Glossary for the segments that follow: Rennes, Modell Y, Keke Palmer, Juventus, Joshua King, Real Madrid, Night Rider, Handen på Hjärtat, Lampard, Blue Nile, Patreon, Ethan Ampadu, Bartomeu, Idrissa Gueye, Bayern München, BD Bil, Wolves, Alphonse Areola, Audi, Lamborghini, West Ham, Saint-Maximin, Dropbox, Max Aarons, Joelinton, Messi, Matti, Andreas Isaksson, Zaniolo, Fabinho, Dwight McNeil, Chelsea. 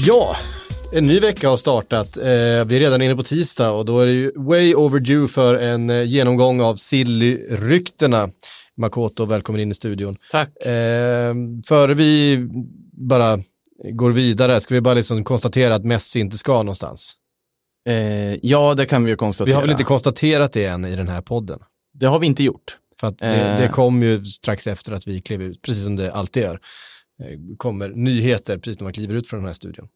Ja, en ny vecka har startat. Vi är redan inne på tisdag och då är det ju way overdue för en genomgång av Silly-ryktena. Makoto, välkommen in i studion. Tack. Före vi bara går vidare, ska vi bara liksom konstatera att Messi inte ska någonstans? Ja, det kan vi ju konstatera. Vi har väl inte konstaterat det än i den här podden? Det har vi inte gjort. För att det kom ju strax efter att vi klev ut, precis som det alltid gör. Kommer nyheter precis när man kliver ut från den här studion.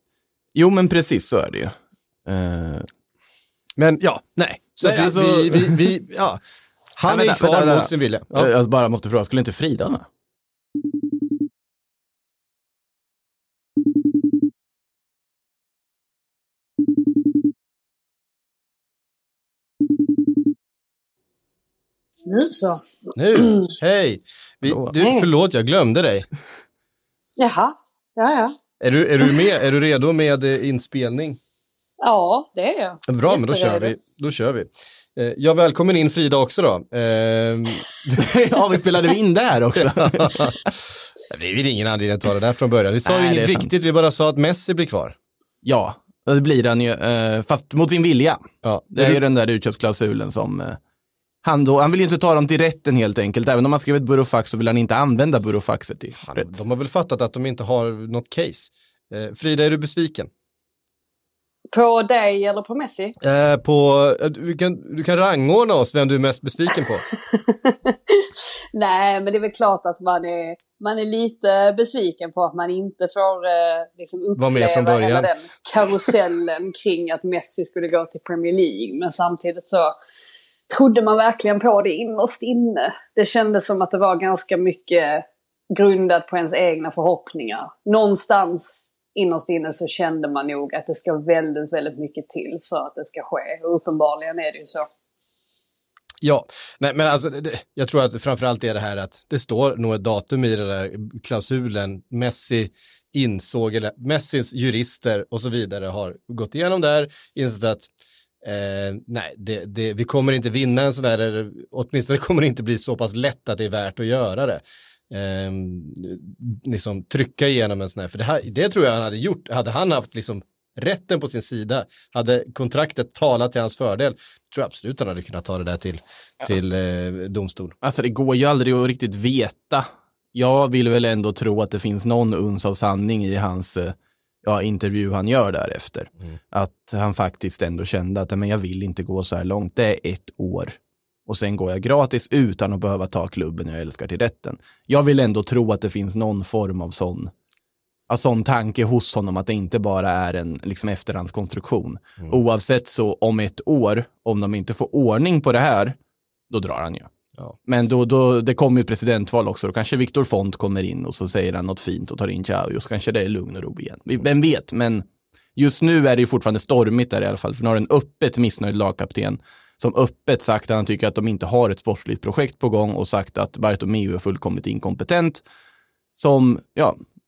Jo, men precis så är det ju. Men ja, nej. Så nej, alltså, vi han är kvar mot sin vilja. Ja. Jag bara måste fråga, skulle inte Frida med? Nu så. Nu, hej. Förlåt, jag glömde dig. Jaha, ja. Är du med? Är du redo med inspelning? Ja, det är jag. Bra, men då kör vi. Jag välkommen in Frida också då. Ja, vi spelade in där också. Det är ingen anledning att ta det där från början. Vi sa ju inget viktigt, vi bara sa att Messi blir kvar. Ja, det blir han ju, fast mot sin vilja. Ja. Det är ju den där utköpsklausulen som... Han vill ju inte ta dem till rätten helt enkelt. Även om han skrivit burofax så vill han inte använda burofaxet till rätt. De har väl fattat att de inte har något case. Frida, är du besviken? På dig eller på Messi? Du kan rangordna oss vem du är mest besviken på. Nej, men det är väl klart att man är lite besviken på att man inte får liksom uppleva hela den karusellen kring att Messi skulle gå till Premier League. Men samtidigt så... trodde man verkligen på det innerst inne. Det kändes som att det var ganska mycket grundat på ens egna förhoppningar. Någonstans innerst inne så kände man nog att det ska väldigt, väldigt mycket till för att det ska ske. Och uppenbarligen är det ju så. Ja, nej, men alltså, jag tror att framförallt är det här att det står nog ett datum i den där klausulen. Messi insåg, eller Messis jurister och så vidare har gått igenom där, insett att nej, vi kommer inte vinna en sån där, eller åtminstone kommer det inte bli så pass lätt att det är värt att göra det. Liksom trycka igenom en sån här, för det tror jag han hade gjort. Hade han haft liksom rätten på sin sida, hade kontraktet talat till hans fördel, tror jag absolut han hade kunnat ta det där till domstol. Alltså det går ju aldrig att riktigt veta. Jag vill väl ändå tro att det finns någon uns av sanning i hans... intervju han gör därefter. Mm. Att han faktiskt ändå kände att men jag vill inte gå så här långt. Det är 1 år. Och sen går jag gratis utan att behöva ta klubben jag älskar till rätten. Jag vill ändå tro att det finns någon form av sån tanke hos honom. Att det inte bara är en liksom efterhandskonstruktion. Mm. Oavsett så om 1 år, om de inte får ordning på det här, då drar han ju. Ja. Men då det kommer ju presidentval också. Då kanske Viktor Font kommer in och så säger han något fint och tar in Chao. Så kanske det är lugn och ro igen. Vem vet, men just nu är det ju fortfarande stormigt där i alla fall. För nu har en öppet missnöjd lagkapten som öppet sagt att han tycker att de inte har ett sportligt projekt på gång och sagt att Bartomeu är fullkomligt inkompetent som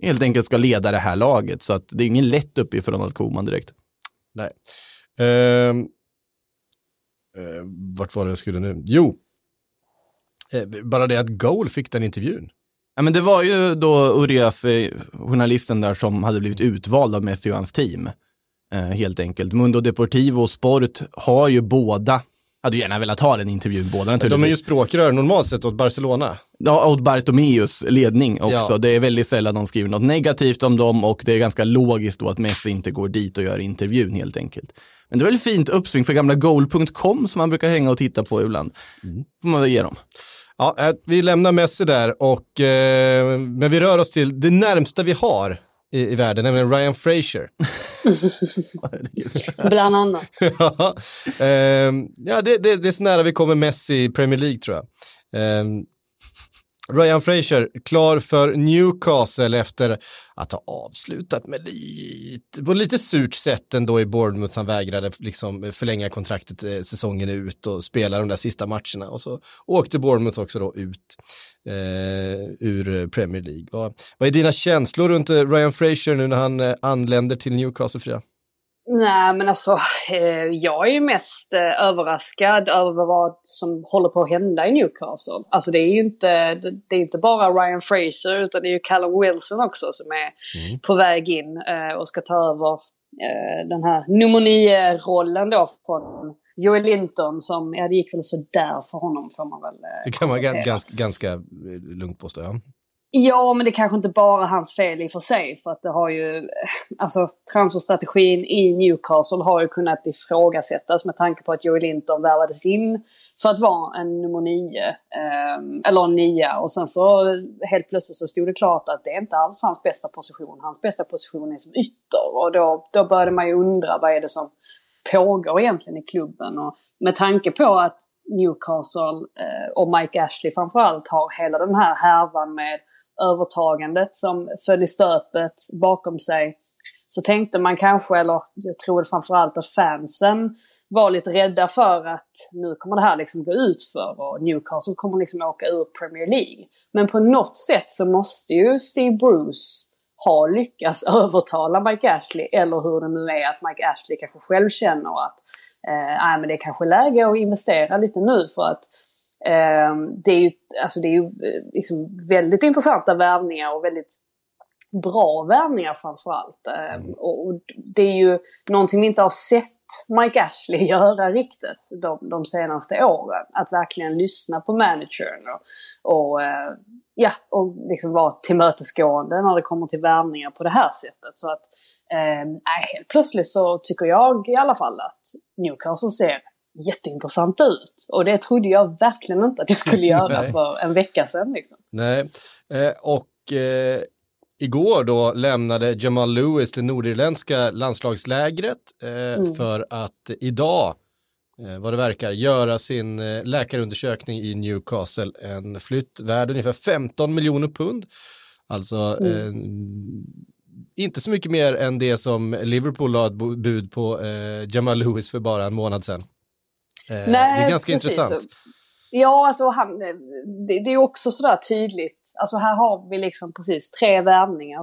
helt enkelt ska leda det här laget. Så att det är ingen lätt uppgift för Ronald Koeman direkt. Nej. Vart var det jag skulle nu? Jo, bara det att Goal fick den intervjun. Ja, men det var ju då Urias, journalisten där som hade blivit utvald av Messi och hans team. Helt enkelt. Mundo Deportivo och Sport har ju båda, hade ju gärna velat ha den intervjun båda naturligtvis. De är ju språkrör normalt sett åt Barcelona. Ja, åt Bartomeus ledning också. Ja. Det är väldigt sällan de skriver något negativt om dem och det är ganska logiskt då att Messi inte går dit och gör intervjun helt enkelt. Men det var ett fint uppsving för gamla goal.com som man brukar hänga och titta på ibland. Får man ge dem. Ja, vi lämnar Messi där, och men vi rör oss till det närmsta vi har i världen, nämligen Ryan Fraser. Bland annat. Det är så nära vi kommer Messi i Premier League, tror jag. Ryan Fraser, klar för Newcastle efter att ha avslutat med lite, på lite surt sätt ändå i Bournemouth. Han vägrade liksom förlänga kontraktet säsongen ut och spela de där sista matcherna. Och så åkte Bournemouth också då ut ur Premier League. Vad är dina känslor runt Ryan Fraser nu när han anländer till Newcastle, Frida? Nej, men alltså jag är ju mest överraskad över vad som håller på att hända i Newcastle. Alltså det är ju inte bara Ryan Fraser utan det är ju Callum Wilson också som är på väg in och ska ta över den här nummer 9-rollen då från Joelinton som, ja, det gick väl så där för honom får man väl det kan man ganska lugnt påstå, ja. Ja, men det kanske inte bara hans fel i för sig, för att det har ju, alltså transferstrategin i Newcastle har ju kunnat ifrågasättas med tanke på att Joelinton värvades in för att vara en nummer 9 eller en 9, och sen så helt plötsligt så stod det klart att det är inte alls hans bästa position. Hans bästa position är som ytter, och då började man ju undra vad är det som pågår egentligen i klubben, och med tanke på att Newcastle och Mike Ashley framförallt har hela den här härvan med övertagandet som föll i stöpet bakom sig, så tänkte man kanske, eller jag tror framförallt att fansen var lite rädda för att nu kommer det här liksom gå ut för och Newcastle kommer liksom åka ur Premier League. Men på något sätt så måste ju Steve Bruce ha lyckats övertala Mike Ashley, eller hur det nu är att Mike Ashley kanske själv känner att men det är kanske läge att investera lite nu, för att det är ju liksom väldigt intressanta värvningar och väldigt bra värvningar framförallt. Och det är ju någonting vi inte har sett Mike Ashley göra riktigt de senaste åren. Att verkligen lyssna på managern och liksom vara tillmötesgående när det kommer till värvningar på det här sättet. Så att helt plötsligt så tycker jag i alla fall att Newcastle ser jätteintressant ut, och det trodde jag verkligen inte att det skulle göra för en vecka sedan liksom. Nej, igår då lämnade Jamal Lewis det nordirländska landslagslägret för att idag vad det verkar göra sin läkarundersökning i Newcastle, en flytt värd ungefär 15 miljoner pund, alltså inte så mycket mer än det som Liverpool la ett bud på Jamal Lewis för bara en månad sedan. Nej, det är ganska intressant. Ja, alltså det är också sådär tydligt. Alltså här har vi liksom precis 3 värvningar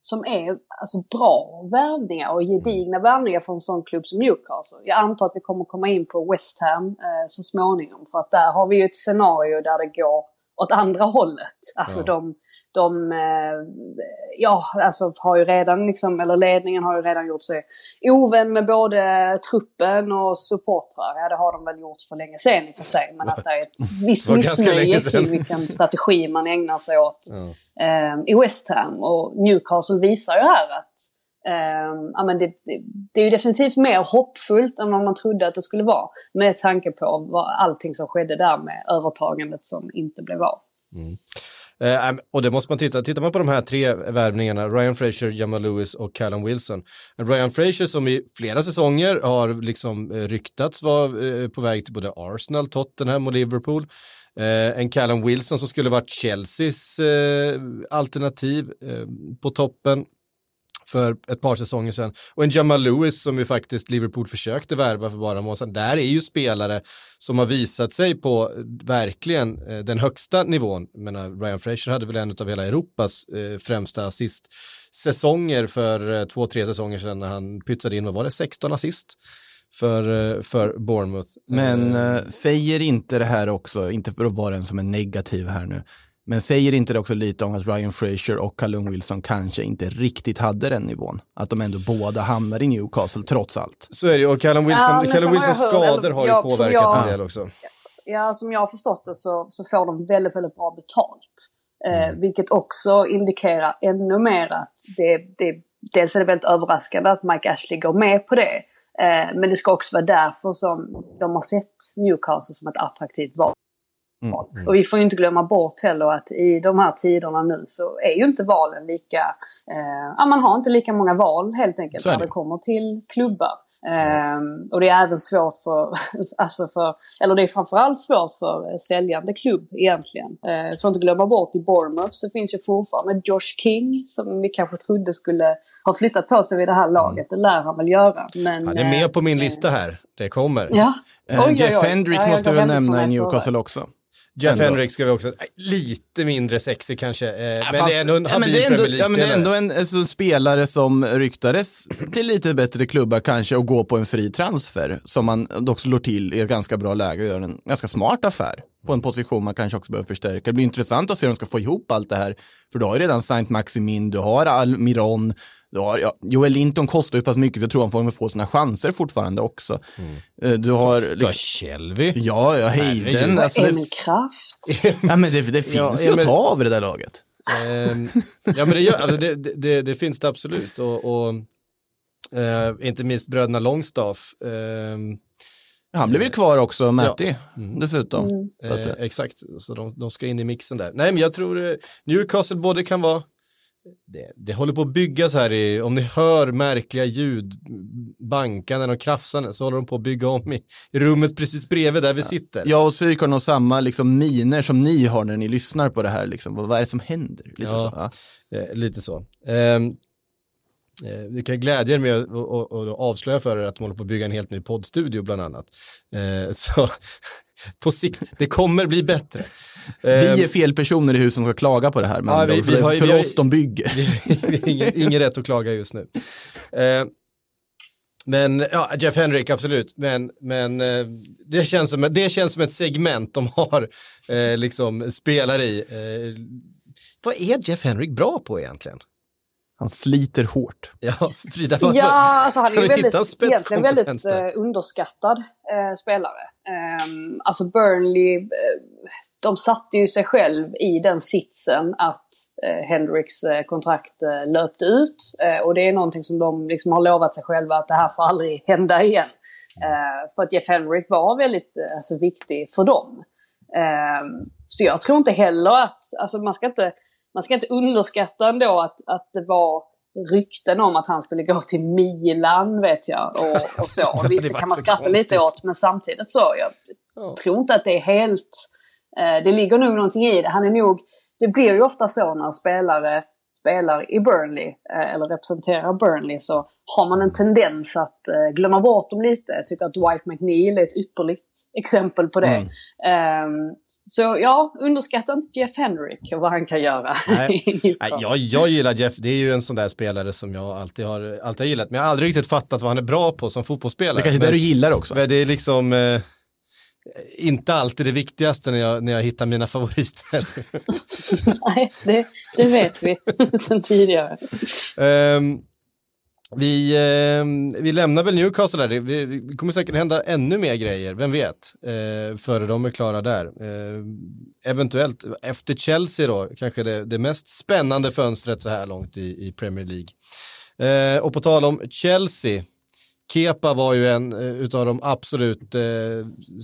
som är alltså bra värvningar och gedigna värvningar från en sån klubb som Newcastle. Jag antar att vi kommer komma in på West Ham så småningom, för att där har vi ju ett scenario där det går åt andra hållet. Alltså de har ju redan liksom, eller ledningen har ju redan gjort sig ovän med både truppen och supportrar. Ja, det har de väl gjort för länge sedan i för sig, men att det är ett visst missnöje kring vilken strategi man ägnar sig åt i West Ham, och Newcastle visar ju här att det är ju definitivt mer hoppfullt än vad man trodde att det skulle vara, med tanke på vad allting som skedde där med övertagandet som inte blev av. Och det måste man tittar man på de här 3 värvningarna, Ryan Fraser, Jamal Lewis och Callum Wilson. Ryan Fraser som i flera säsonger har liksom ryktats var på väg till både Arsenal, Tottenham och Liverpool. En Callum Wilson som skulle varit Chelseas alternativ på toppen för ett par säsonger sedan. Och en Jamal Lewis som ju faktiskt Liverpool försökte värva för bara en månad sedan. Där är ju spelare som har visat sig på verkligen den högsta nivån. Men Ryan Fraser hade väl en av hela Europas främsta assist-säsonger för 2-3 säsonger sedan, när han pytsade in, vad var det, 16 assist för Bournemouth. Men säger inte det här också, inte för att vara en som är negativ här nu, men säger inte det också lite om att Ryan Fraser och Callum Wilson kanske inte riktigt hade den nivån? Att de ändå båda hamnar i Newcastle trots allt. Så är det ju, och Callum Wilsons skador har ju påverkat en del också. Ja, som jag har förstått det så får de väldigt, väldigt bra betalt. Vilket också indikerar ännu mer att dels är det väldigt överraskande att Mike Ashley går med på det. Men det ska också vara därför som de har sett Newcastle som ett attraktivt val. Och vi får ju inte glömma bort heller att i de här tiderna nu så är ju inte valen lika man har inte lika många val helt enkelt när det kommer till klubbar. Och det är även svårt för, alltså för, eller det är framförallt svårt för säljande klubb egentligen. För att inte glömma bort, i Bournemouth så finns ju fortfarande Josh King, som vi kanske trodde skulle ha flyttat på sig vid det här laget. Det lär han väl göra. Men, han är med på min lista här, det kommer. Ja. Jeff Hendrick måste vi nämna i Newcastle också. Jeff Hendrick ska vi också, lite mindre sexy kanske, men det är ändå en alltså, spelare som ryktades till lite bättre klubbar kanske och gå på en fri transfer som man dock slår till i ett ganska bra läge och gör en ganska smart affär på en position man kanske också behöver förstärka. Det blir intressant att se hur de ska få ihop allt det här, för du har ju redan Saint-Maximin, du har Almiron, du har, ja, Joelinton kostar ju pass mycket, jag tror han får sina chanser fortfarande också. Mm. Du har Shelby. Ja, Hayden. Alltså, Emil Kraft. Ja, men det finns ju att ta av det där laget. Ja, men det finns det absolut. Och inte minst bröderna Longstaff. Han blev ju kvar också, Matti, dessutom. Mm. Så att, exakt, så de ska in i mixen där. Nej, men jag tror Newcastle både kan vara... Det håller på att byggas här i, om ni hör märkliga ljud, bankande och krafsande, så håller de på att bygga om i rummet precis bredvid där vi sitter. Jag och Syk har nog samma liksom miner som ni har när ni lyssnar på det här. Liksom. Vad är det som händer? Lite så. Du kan glädja er med att avslöja för er att de håller på att bygga en helt ny poddstudio bland annat. Så på sikt, det kommer bli bättre. Vi är fel personer i huset som ska klaga på det här, men för oss de bygger. Vi ingen rätt att klaga just nu. Men ja, Jeff Hendrick, absolut. Men det känns som ett segment de har liksom spelare i. Vad är Jeff Hendrick bra på egentligen? Han sliter hårt. Ja, Frida. Alltså han är ju väldigt underskattad spelare. Alltså Burnley, de satte ju sig själv i den sitsen att Hendricks kontrakt löpte ut. Och det är någonting som de liksom har lovat sig själva att det här får aldrig hända igen. För att Jeff Hendrick var väldigt viktig för dem. Så jag tror inte heller att... Alltså man ska inte underskatta ändå att det var rykten om att han skulle gå till Milan, vet jag, och så. Visst kan man skratta lite åt, men samtidigt så jag tror inte att det är helt... det ligger nog någonting i det. Han är nog... Det blir ju ofta så när spelare spelar i Burnley eller representerar Burnley, så har man en tendens att glömma bort dem lite. Jag tycker att Dwight McNeil är ett ypperligt exempel på det. Så underskatta inte Jeff Hendrick och vad han kan göra. Nej, jag gillar Jeff. Det är ju en sån där spelare som jag alltid har gillat, men jag har aldrig riktigt fattat vad han är bra på som fotbollsspelare. Det kanske är det du gillar också. Men det är liksom... inte alltid det viktigaste när jag hittar mina favoriter. Nej, det vet vi sen tidigare. Vi lämnar väl Newcastle där. Det kommer säkert hända ännu mer grejer, vem vet, före de är klara där. Eventuellt efter Chelsea då, kanske det mest spännande fönstret så här långt i Premier League. Och på tal om Chelsea, Kepa var ju en utav de absolut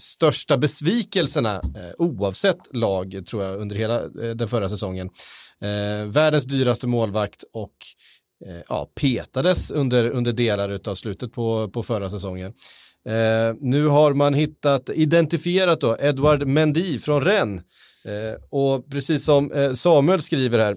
största besvikelserna oavsett lag, tror jag, under hela den förra säsongen. Världens dyraste målvakt och petades under delar utav slutet på förra säsongen. Nu har man identifierat då Édouard Mendy från Rennes. Och precis som Samuel skriver här,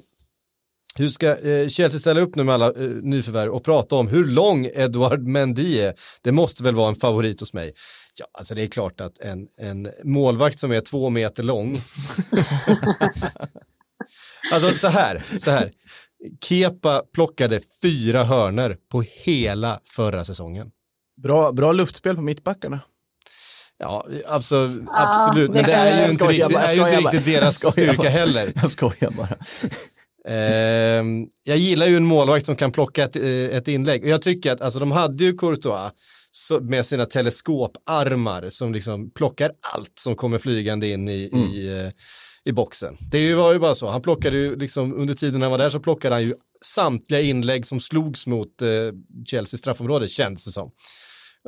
hur ska Chelsea ställa upp nu med alla nyförvärv och prata om hur lång Édouard Mendy är? Det måste väl vara en favorit hos mig. Ja, alltså det är klart att en målvakt som är 2 meter lång. Alltså så här. Kepa plockade 4 hörner på hela förra säsongen. Bra luftspel på mittbackarna. Ja, absolut. Men det är ju inte riktigt deras styrka heller. Jag skojar bara. Jag gillar ju en målvakt som kan plocka ett inlägg. Och jag tycker att de hade ju Courtois med sina teleskoparmar som liksom plockar allt som kommer flygande in i boxen. Det var ju bara så. Han plockade ju liksom, under tiden han var där så plockade han ju samtliga inlägg som slogs mot Chelsea straffområde, känns det som.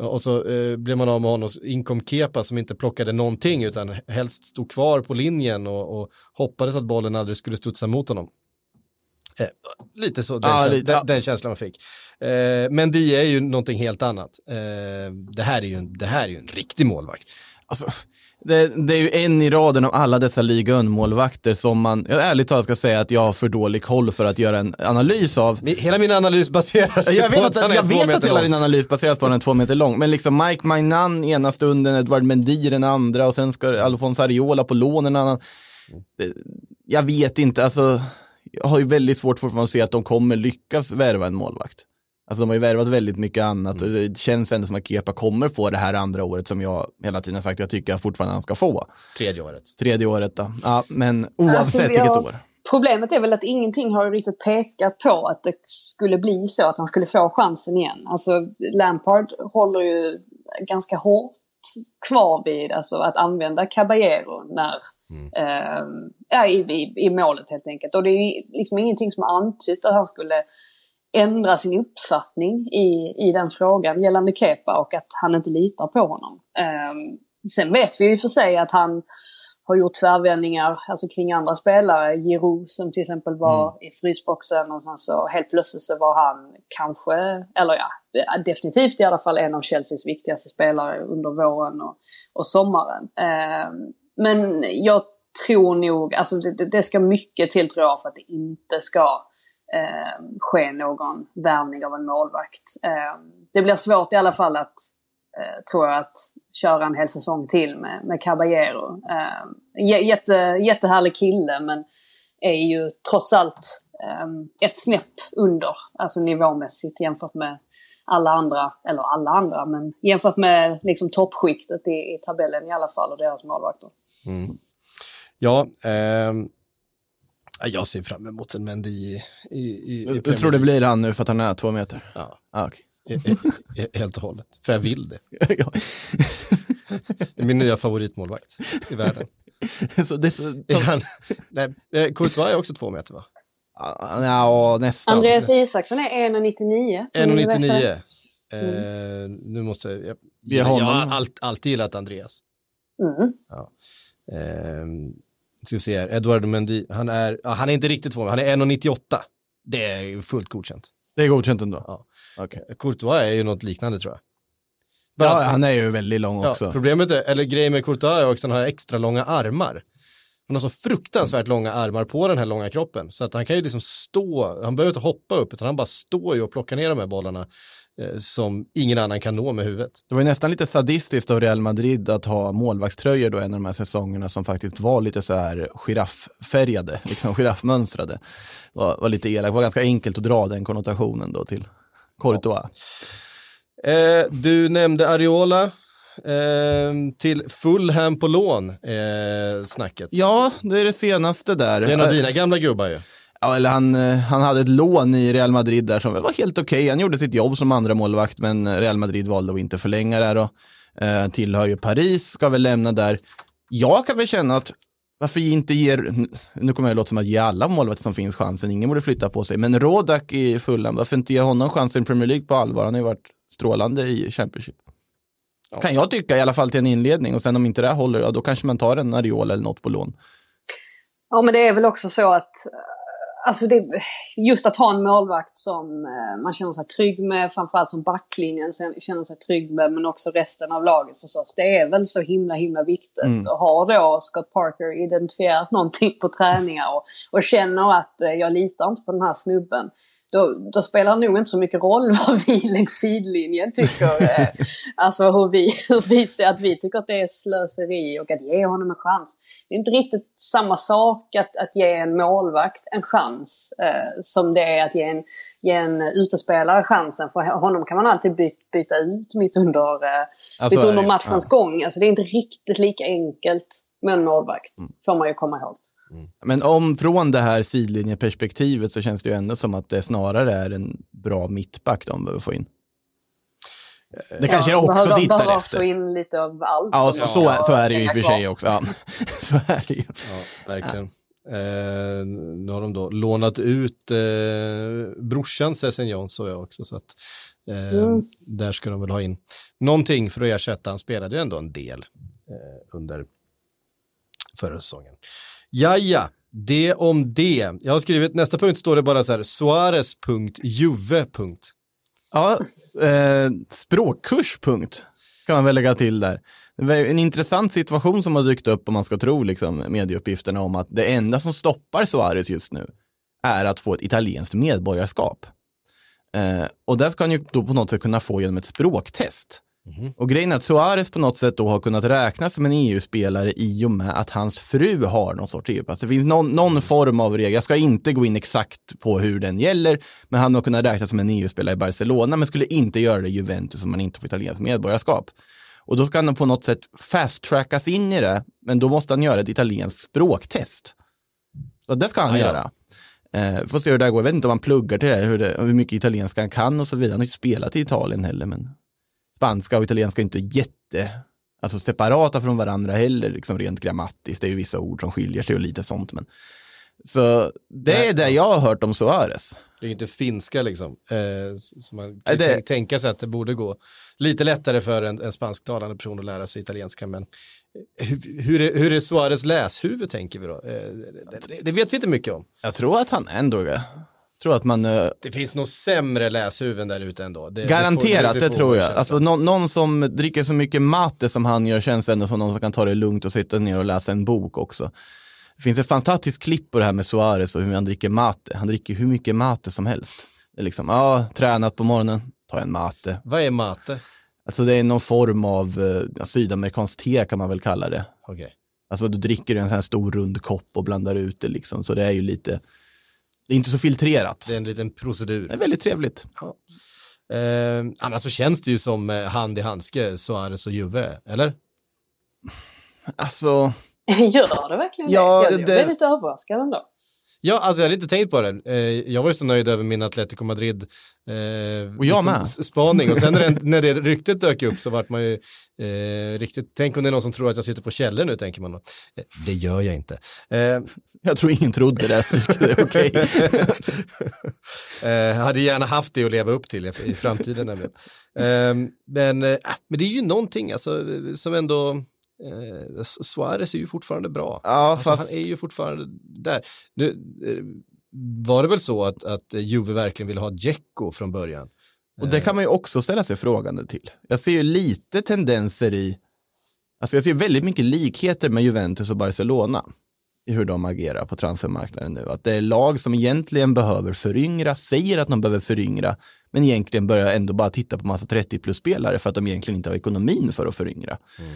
Och så blev man av med honom, inkom Kepa som inte plockade någonting utan helst stod kvar på linjen och hoppades att bollen aldrig skulle studsa mot honom. Lite så, den, den känslan man fick. Men det är ju någonting helt annat. Det här är ju en riktig målvakt. Alltså, det är ju en i raden av alla dessa Liga-målvakter som man, jag ärligt talat ska säga att jag har för dålig koll för att göra en analys av. Hela min analys baseras Jag vet att hela din analys baseras på en 2 meter lång. Men liksom Mike Maignan ena stunden, Édouard Mendy den andra, och sen ska Alphonse Areola på lån en annan. Jag vet inte, alltså jag har ju väldigt svårt för att se att de kommer lyckas värva en målvakt. Alltså de har ju värvat väldigt mycket annat och det känns ändå som att Kepa kommer få det här andra året som jag hela tiden sagt jag tycker fortfarande han ska få. Tredje året då. Ja, men oavsett alltså, vilket år. Problemet är väl att ingenting har riktigt pekat på att det skulle bli så att han skulle få chansen igen. Alltså Lampard håller ju ganska hårt kvar vid alltså, att använda Caballero när i målet helt enkelt. Och det är liksom ingenting som har antytt att han skulle ändra sin uppfattning i den frågan gällande Kepa och att han inte litar på honom. Sen vet vi ju för sig att han har gjort tvärvändningar alltså kring andra spelare. Giroud som till exempel var i frysboxen och sen så helt plötsligt så var han kanske, eller ja, definitivt i alla fall en av Chelseas viktigaste spelare under våren och sommaren. Men jag tror nog, alltså det ska mycket till tror jag för att det inte ska ske någon värvning av en målvakt. Det blir svårt i alla fall att tror jag att köra en hel säsong till med Caballero. Jättehärlig kille men är ju trots allt ett snäpp under alltså nivåmässigt jämfört med alla andra men jämfört med liksom toppskiktet i tabellen i alla fall och deras målvakter. Mm. Ja, jag ser fram emot en Mendy i du tror det blir han nu för att han är 2 meter? Ja. Ah, okay. Helt och hållet. För jag vill det. Det är min nya favoritmålvakt i världen. Så det Courtois är också 2 meter va? Ja, nästan. Andreas Isaksson är 1,99. 1,99. Nu måste jag har alltid gillat Andreas. Mm. Ja. Ska vi se här. Édouard Mendy, han är inte riktigt 2 meter, han är 1,98. Det är fullt godkänt. Det är godkänt ändå. Ja. Okay. Courtois är ju något liknande tror jag. Ja, han är ju väldigt lång också. Ja, problemet är, eller grejen med Courtois är också att han har extra långa armar. Han har så fruktansvärt långa armar på den här långa kroppen. Så att han kan ju liksom stå, han behöver inte hoppa upp utan han bara står ju och plockar ner de här bollarna som ingen annan kan nå med huvudet. Det var ju nästan lite sadistiskt av Real Madrid att ha målvaktströjor då en av de här säsongerna som faktiskt var lite så här girafffärgade, liksom giraffmönstrade. Var lite elak, var ganska enkelt att dra den konnotationen då till Courtois. Ja. Du nämnde Areola. Till Fulham på lån snacket. Ja, det är det senaste där. Det är en av dina gamla gubbar ju. Ja, eller han hade ett lån i Real Madrid där som var helt okej. Han gjorde sitt jobb som andra målvakt men Real Madrid valde att inte förlänga där och tillhör ju Paris, ska väl lämna där. Jag kan väl känna att varför inte ger, nu kommer jag att låta som att ge alla målvakter som finns chansen, ingen borde flytta på sig, men Rodak i Fulham, varför inte ge honom chansen i Premier League på allvar? Han har ju varit strålande i Championship. Ja. Kan jag tycka i alla fall till en inledning och sen om inte det håller, ja, då kanske man tar en Areola eller något på lån. Ja men det är väl också så att alltså det, just att ha en målvakt som man känner sig trygg med, framförallt som backlinjen känner sig trygg med men också resten av laget förstås. Det är väl så himla viktigt att ha då Scott Parker identifierat någonting på träningar och känner att jag litar inte på den här snubben. Då spelar det nog inte så mycket roll vad vi längs sidlinjen tycker. Alltså hur vi ser att vi tycker att det är slöseri och att ge honom en chans. Det är inte riktigt samma sak att ge en målvakt en chans som det är att ge en utespelare chansen. För honom kan man alltid byta ut mitt under matchens gång. Alltså det är inte riktigt lika enkelt med en målvakt, får man ju komma ihåg. Mm. Men om från det här sidlinjeperspektivet så känns det ju ändå som att det snarare är en bra mittback de behöver få in. Det kanske jag också tittar efter. Få in lite av allt. Ja, så är det ju i och för sig också. Ja. Så är det ju. Ja, verkligen. Ja. Nu har de då lånat ut brorsan Sessegnon så jag också. Så att, där ska de väl ha in någonting för att ersätta. Han spelade ju ändå en del under förra säsongen. Jaja, Det om det. Jag har skrivit, nästa punkt står det bara så här, Suárez.Juve. Ja, språkkurs. Kan man väl lägga till där. En intressant situation som har dykt upp, om man ska tro liksom medieuppgifterna, om att det enda som stoppar Suárez just nu är att få ett italienskt medborgarskap. Och där ska han ju då på något sätt kunna få genom ett språktest. Mm-hmm. Och grejen är att Suárez på något sätt då har kunnat räknas som en EU-spelare i och med att hans fru har någon sorts EU-pass. Det finns någon form av regel. Jag ska inte gå in exakt på hur den gäller, men han har kunnat räknas som en EU-spelare i Barcelona, men skulle inte göra det i Juventus om man inte får italienskt medborgarskap. Och då ska han på något sätt fast-trackas in i det, men då måste han göra ett italienskt språktest. Så det ska han göra. Får se hur det går. Jag vet inte om han pluggar till det, hur mycket italienska han kan och så vidare. Han har ju spelat i Italien heller, men spanska och italienska är inte alltså separata från varandra heller, liksom rent grammatiskt. Det är ju vissa ord som skiljer sig och lite sånt, men så det är det jag har hört om Suárez. Det är ju inte finska liksom, som man kan tänka sig att det borde gå lite lättare för en spansktalande person att lära sig italienska, men hur är Suárez läshuvud, tänker vi då? Det vet vi inte mycket om. Jag tror att han ändå är... Tror att man, det finns nog sämre läshuvuden där ute ändå. Garanterat, det tror jag. Alltså, någon som dricker så mycket matte som han gör känns ändå som någon som kan ta det lugnt och sitta ner och läsa en bok också. Det finns ett fantastiskt klipp på det här med Suárez och hur han dricker matte. Han dricker hur mycket matte som helst. Det är liksom, tränat på morgonen, ta en matte. Vad är matte? Alltså det är någon form av sydamerikanskt te kan man väl kalla det. Okay. Alltså du dricker en sån här stor rund kopp och blandar ut det liksom, så det är ju lite... Det är inte så filtrerat. Det är en liten procedur. Det är väldigt trevligt. Ja. Annars så känns det ju som hand i handske, Suárez och Juve, eller? Alltså... Gör det verkligen det? Jag är lite överraskad ändå. Ja, alltså jag hade inte tänkt på det. Jag var ju så nöjd över min Atletico Madrid och jag liksom, spaning. Och sen när det ryktet dök upp så vart man ju riktigt... Tänk om det är någon som tror att jag sitter på källor nu, tänker man. Det gör jag inte. Jag tror ingen trodde det. Det är okej. Hade gärna haft det att leva upp till i framtiden. Men det är ju någonting alltså, som ändå... Suárez är ju fortfarande bra. Ja, alltså, fast... Han är ju fortfarande där. Nu var det väl så att Juve verkligen ville ha Dzeko från början. Och det kan man ju också ställa sig frågande till. Jag ser ju lite tendenser i... Alltså jag ser väldigt mycket likheter med Juventus och Barcelona i hur de agerar på transfermarknaden nu. Att det är lag som egentligen behöver föryngra, säger att de behöver föryngra, men egentligen börjar ändå bara titta på massa 30-plus-spelare för att de egentligen inte har ekonomin för att föryngra. Mm.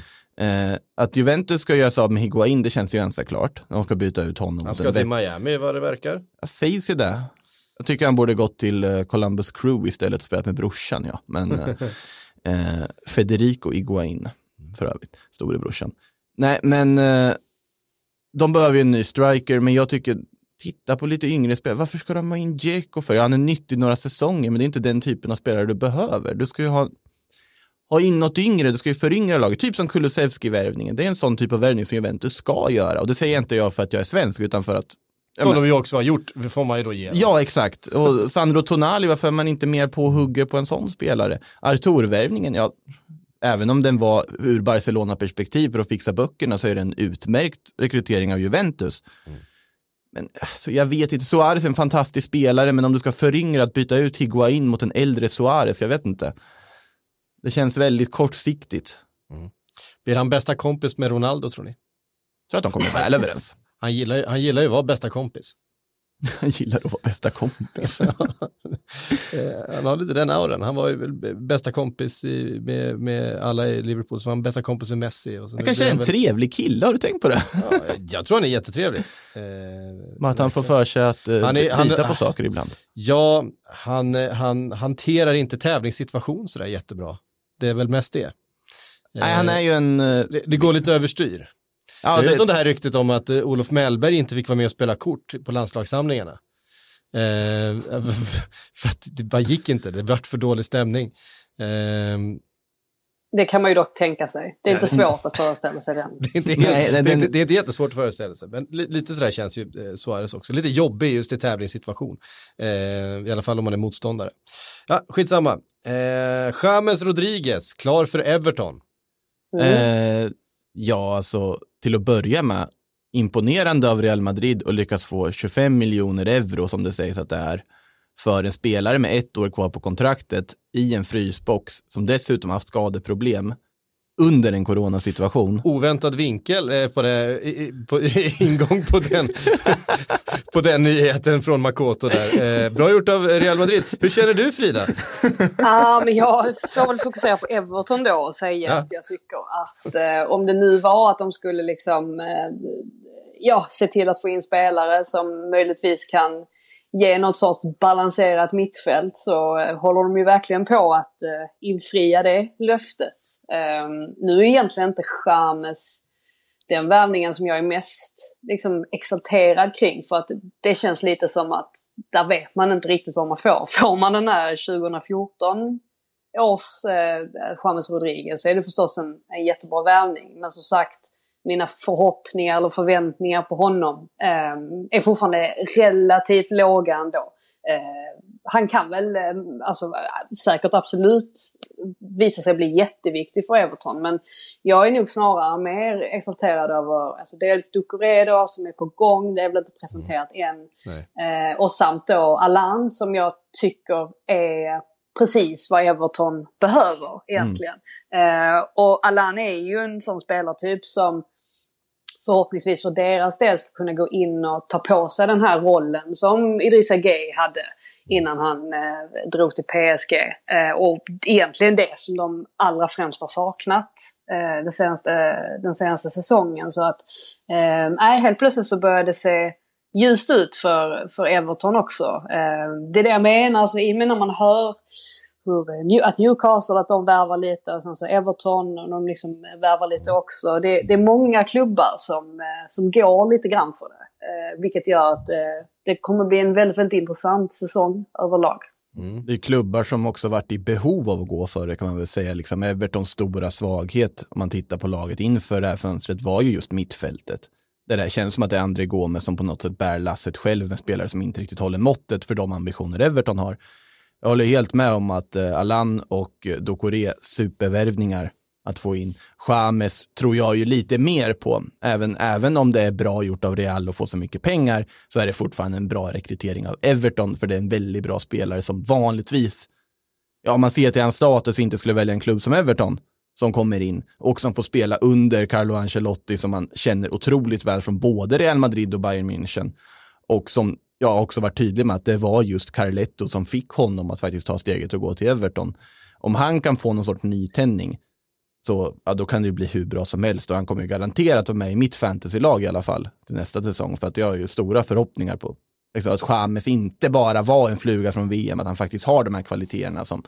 Att Juventus ska göra sig av med Higuain, det känns ju ganska klart. De ska byta ut honom. Han ska till Miami, vad det verkar. Jag sägs ju det. Jag tycker han borde gått till Columbus Crew istället och spelat med brorsan, ja. Men Federico Higuain, för övrigt, storebrorsan. Nej, men de behöver ju en ny striker, men jag tycker, titta på lite yngre spelare. Varför ska de ha in Dzeko för? Han är nyttig några säsonger, men det är inte den typen av spelare du behöver. Du ska ju ha in något yngre, du ska ju föryngra laget. Typ som Kulusevski-värvningen. Det är en sån typ av värvning som Juventus ska göra. Och det säger inte jag för att jag är svensk, utan för att... Som de ju också har gjort, får man ju då ge. Ja, exakt. Och Sandro Tonali, varför är man inte mer på och hugger på en sån spelare? Artur-värvningen, ja... Även om den var ur Barcelona-perspektiv för att fixa böckerna, så är det en utmärkt rekrytering av Juventus. Mm. Men alltså, jag vet inte. Suárez är en fantastisk spelare, men om du ska föryngra att byta ut Higuain mot en äldre Suárez, jag vet inte. Det känns väldigt kortsiktigt. Mm. Blir han bästa kompis med Ronaldo, tror ni? Jag tror att de kommer väl överens. Han gillar ju att vara bästa kompis. Han gillar att vara bästa kompis. Han har lite den auran. Han var ju bästa kompis med alla i Liverpool. Så var han bästa kompis med Messi. Och han kanske är en trevlig kille, har du tänkt på det? Ja, jag tror han är jättetrevlig. Men att han får för sig att lita på saker ibland. Ja, han hanterar inte tävlingssituation sådär jättebra. Det är väl mest det. Nej, han är ju en... Det går lite överstyr. Ja, det är som det här ryktet om att Olof Mellberg inte fick vara med och spela kort på landslagssamlingarna. För att det bara gick inte. Det blev för dålig stämning. Det kan man ju dock tänka sig. Det är inte svårt att föreställa sig den. Det är inte jättesvårt att föreställa sig. Men lite sådär känns ju Suárez också. Lite jobbig just i tävlingssituation. I alla fall om man är motståndare. Ja, skitsamma. James Rodriguez, klar för Everton. Ja, alltså... Till att börja med imponerande av Real Madrid och lyckas få 25 miljoner euro som det sägs att det är för en spelare med ett år kvar på kontraktet i en frysbox som dessutom haft skadeproblem under en coronasituation. Oväntad vinkel på det, på ingång på den på den nyheten från Makoto där. Bra gjort av Real Madrid. Hur känner du, Frida? Men jag får väl fokusera på Everton då och säga att jag tycker att om det nu var att de skulle liksom se till att få in spelare som möjligtvis kan ge något sorts balanserat mittfält, så håller de ju verkligen på att infria det löftet. Nu är egentligen inte James den värvningen som jag är mest liksom exalterad kring, för att det känns lite som att där vet man inte riktigt vad man får. Får man den här 2014 års James Rodriguez så är det förstås en jättebra värvning, men som sagt, mina förhoppningar eller förväntningar på honom är fortfarande relativt låga ändå. Han kan väl säkert absolut visa sig bli jätteviktig för Everton, men jag är nog snarare mer exalterad över dels Doucouré då, som är på gång, det är väl inte presenterat än, och samt då Alan, som jag tycker är precis vad Everton behöver egentligen. Och Alan är ju en sån spelartyp som förhoppningsvis för deras del ska kunna gå in och ta på sig den här rollen som Idrissa Gueye hade innan han drog till PSG. Och egentligen det som de allra främst har saknat den senaste säsongen. Så att helt plötsligt så började det se just ut för Everton också. Det är det jag menar. Alltså, när man hör att Newcastle, att de värvar lite, och sen så Everton, och de liksom värvar lite också. Det är många klubbar som går lite grann för det. Vilket gör att det kommer bli en väldigt, väldigt intressant säsong överlag. Mm. Det är klubbar som också varit i behov av att gå för det, kan man väl säga. Liksom Evertons stora svaghet, om man tittar på laget inför det här fönstret, var ju just mittfältet. Det där känns som att det är André Gomes som på något sätt bär lasset själv, en spelare som inte riktigt håller måttet för de ambitioner Everton har. Jag håller helt med om att Alan och Doucouré, supervärvningar att få in. James tror jag ju lite mer på. Även om det är bra gjort av Real att få så mycket pengar, så är det fortfarande en bra rekrytering av Everton, för det är en väldigt bra spelare som vanligtvis, om man ser till hans status, inte skulle välja en klubb som Everton, som kommer in och som får spela under Carlo Ancelotti, som man känner otroligt väl från både Real Madrid och Bayern München, och som jag också var tydlig med att det var just Carletto som fick honom att faktiskt ta steget och gå till Everton. Om han kan få någon sorts nytändning, så då kan det bli hur bra som helst, och han kommer ju garanterat vara med i mitt fantasylag i alla fall till nästa säsong, för att jag har ju stora förhoppningar på att James inte bara var en fluga från VM, att han faktiskt har de här kvaliteterna som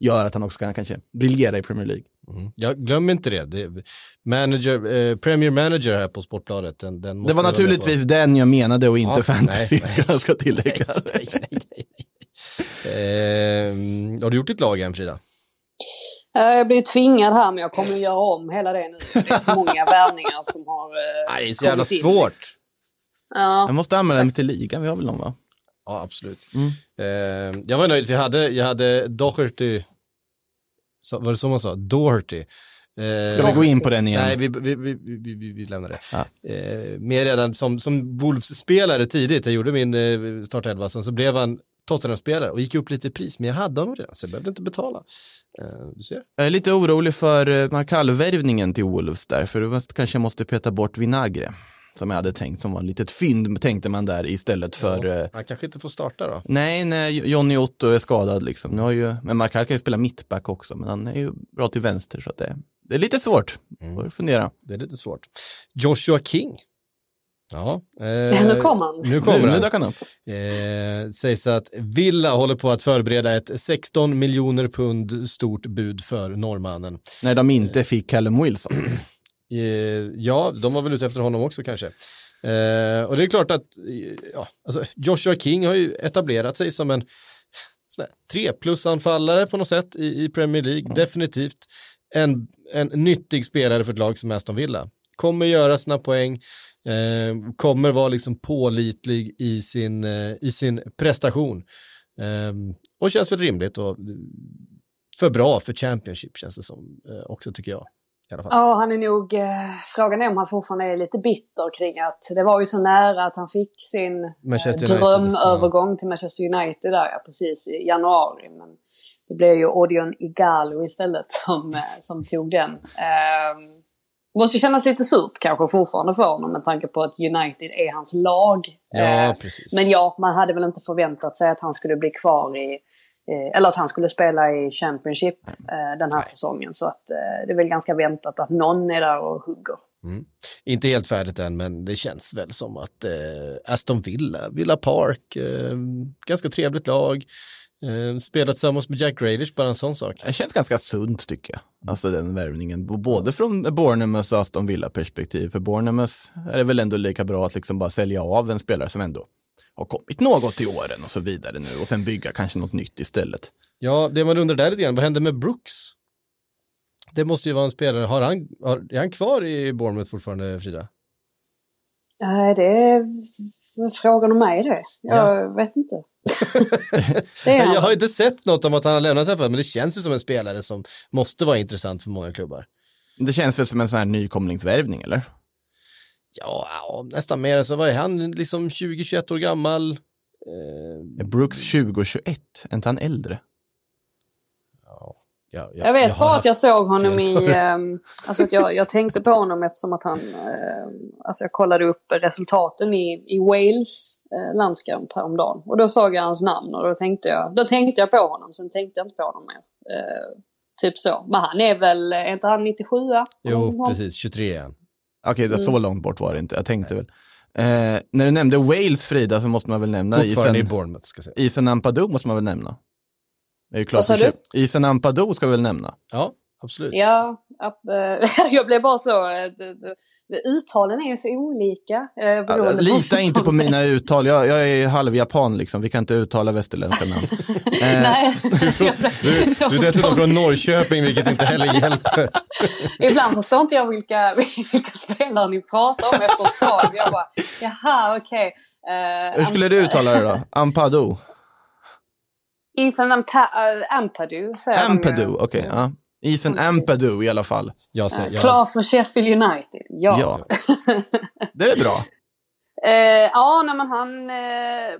gör att han också kan kanske briljera i Premier League. Jag glömmer inte det. Premier Manager här på Sportbladet. Den måste det var naturligtvis den jag menade, och inte fantasy. Nej. Ska tillägga. Nej. Har du gjort ditt lag än, Frida? Jag blir tvingad här, men jag kommer att göra om hela det nu. Det är så många värvningar som har det är så jävla svårt. Jag måste använda mig till ligan, vi har väl någon, va? Ja, absolut. Jag var nöjd, för jag hade Doherty. Var det så man sa? Doherty. Ska vi gå in på den igen? Nej, vi lämnar det. Mer redan som Wolves-spelare tidigt. Jag gjorde min startelva, så blev han Tottenham-spelare och gick upp lite i pris. Men jag hade honom redan, så jag behövde inte betala. Du ser. Jag är lite orolig för Marcall-värvningen till Wolves där. För du kanske måste peta bort Vinagre, som jag hade tänkt, som var ett litet fynd, tänkte man där istället för... han kanske inte får starta då? Nej, Johnny Otto är skadad liksom. Nu har ju, men Marcall kan ju spela mittback också, men han är ju bra till vänster, så att det är lite svårt. Får fundera. Det är lite svårt. Joshua King. Ja. Nu kommer han. Nu dök han upp. Sägs att Villa håller på att förbereda ett 16 miljoner pund stort bud för norrmannen. När de inte fick Callum Wilson. Ja, de var väl ute efter honom också kanske. Och det är klart att Joshua King har ju etablerat sig som en sån här 3-plus-anfallare på något sätt i Premier League. Definitivt en nyttig spelare för ett lag som Aston Villa. Kommer göra sina poäng, kommer vara liksom pålitlig i sin prestation. Och känns väl rimligt och för bra för Championship, känns det som också, tycker jag. i alla fall. Ja, han är nog, frågan är om han fortfarande är lite bitter kring att det var ju så nära att han fick sin drömövergång till Manchester United där, ja, precis i januari, men det blev ju Odion Igalo istället som tog den. Måste kännas lite surt kanske fortfarande för honom med tanke på att United är hans lag. Ja, precis. Men ja, man hade väl inte förväntat sig att han skulle bli kvar i eller att han skulle spela i Championship den här säsongen. Så att det är väl ganska väntat att någon är där och hugger. Mm. Inte helt färdigt än, men det känns väl som att Aston Villa Park, ganska trevligt lag. Spelat tillsammans med Jack Grealish, bara en sån sak. Det känns ganska sunt tycker jag. Alltså den värvningen, både från Bournemouth och Aston Villa perspektiv. För Bournemouth är det väl ändå lika bra att liksom bara sälja av en spelare som ändå har kommit något i åren och så vidare nu. Och sen bygga kanske något nytt istället. Ja, det man undrar där lite grann, vad hände med Brooks? Det måste ju vara en spelare. Är han kvar i Bournemouth fortfarande, Frida? Nej, det är frågan om mig det. Jag vet inte. Jag har inte sett något om att han har lämnat här, men det känns ju som en spelare som måste vara intressant för många klubbar. Det känns väl som en sån här nykomlingsvärvning, eller? Ja, nästan mer. Så var han liksom 20-21 år gammal. Brooks 20-21, inte han äldre? Ja. Jag vet bara att jag såg honom i... alltså att jag tänkte på honom eftersom att han... alltså jag kollade upp resultaten i Wales landskamp häromdagen. Och då såg jag hans namn och då tänkte jag på honom. Sen tänkte jag inte på honom mer. Typ så. Men han är väl... Är inte han 97? Jo, precis. 23 igen. Okej, så långt bort var det inte. Jag tänkte väl. När du nämnde Wales, Frida, så måste man väl nämna... Fortfarande i Bournemouth, ska jag säga. Isen Ampadu måste man väl nämna. Det är klart. Isen Ampadu ska vi väl nämna. Ja, absolut. Ja, jag blev bara så... Uttalen är ju så olika. Lita inte på mina uttal. Jag är halvjapan liksom. Vi kan inte uttala västerländska namn. Nej. Du är dessutom från Norrköping, vilket inte heller hjälper. Ibland förstår inte jag vilka spelare ni pratar om efter ett tag. Jag bara, jaha, okej. Hur skulle du uttala det då? Ampadu. Ethan Ampadu. Ampadu, okej. Ja. Ethan Ampadu i alla fall. Klar för Sheffield United. Ja. Det är bra.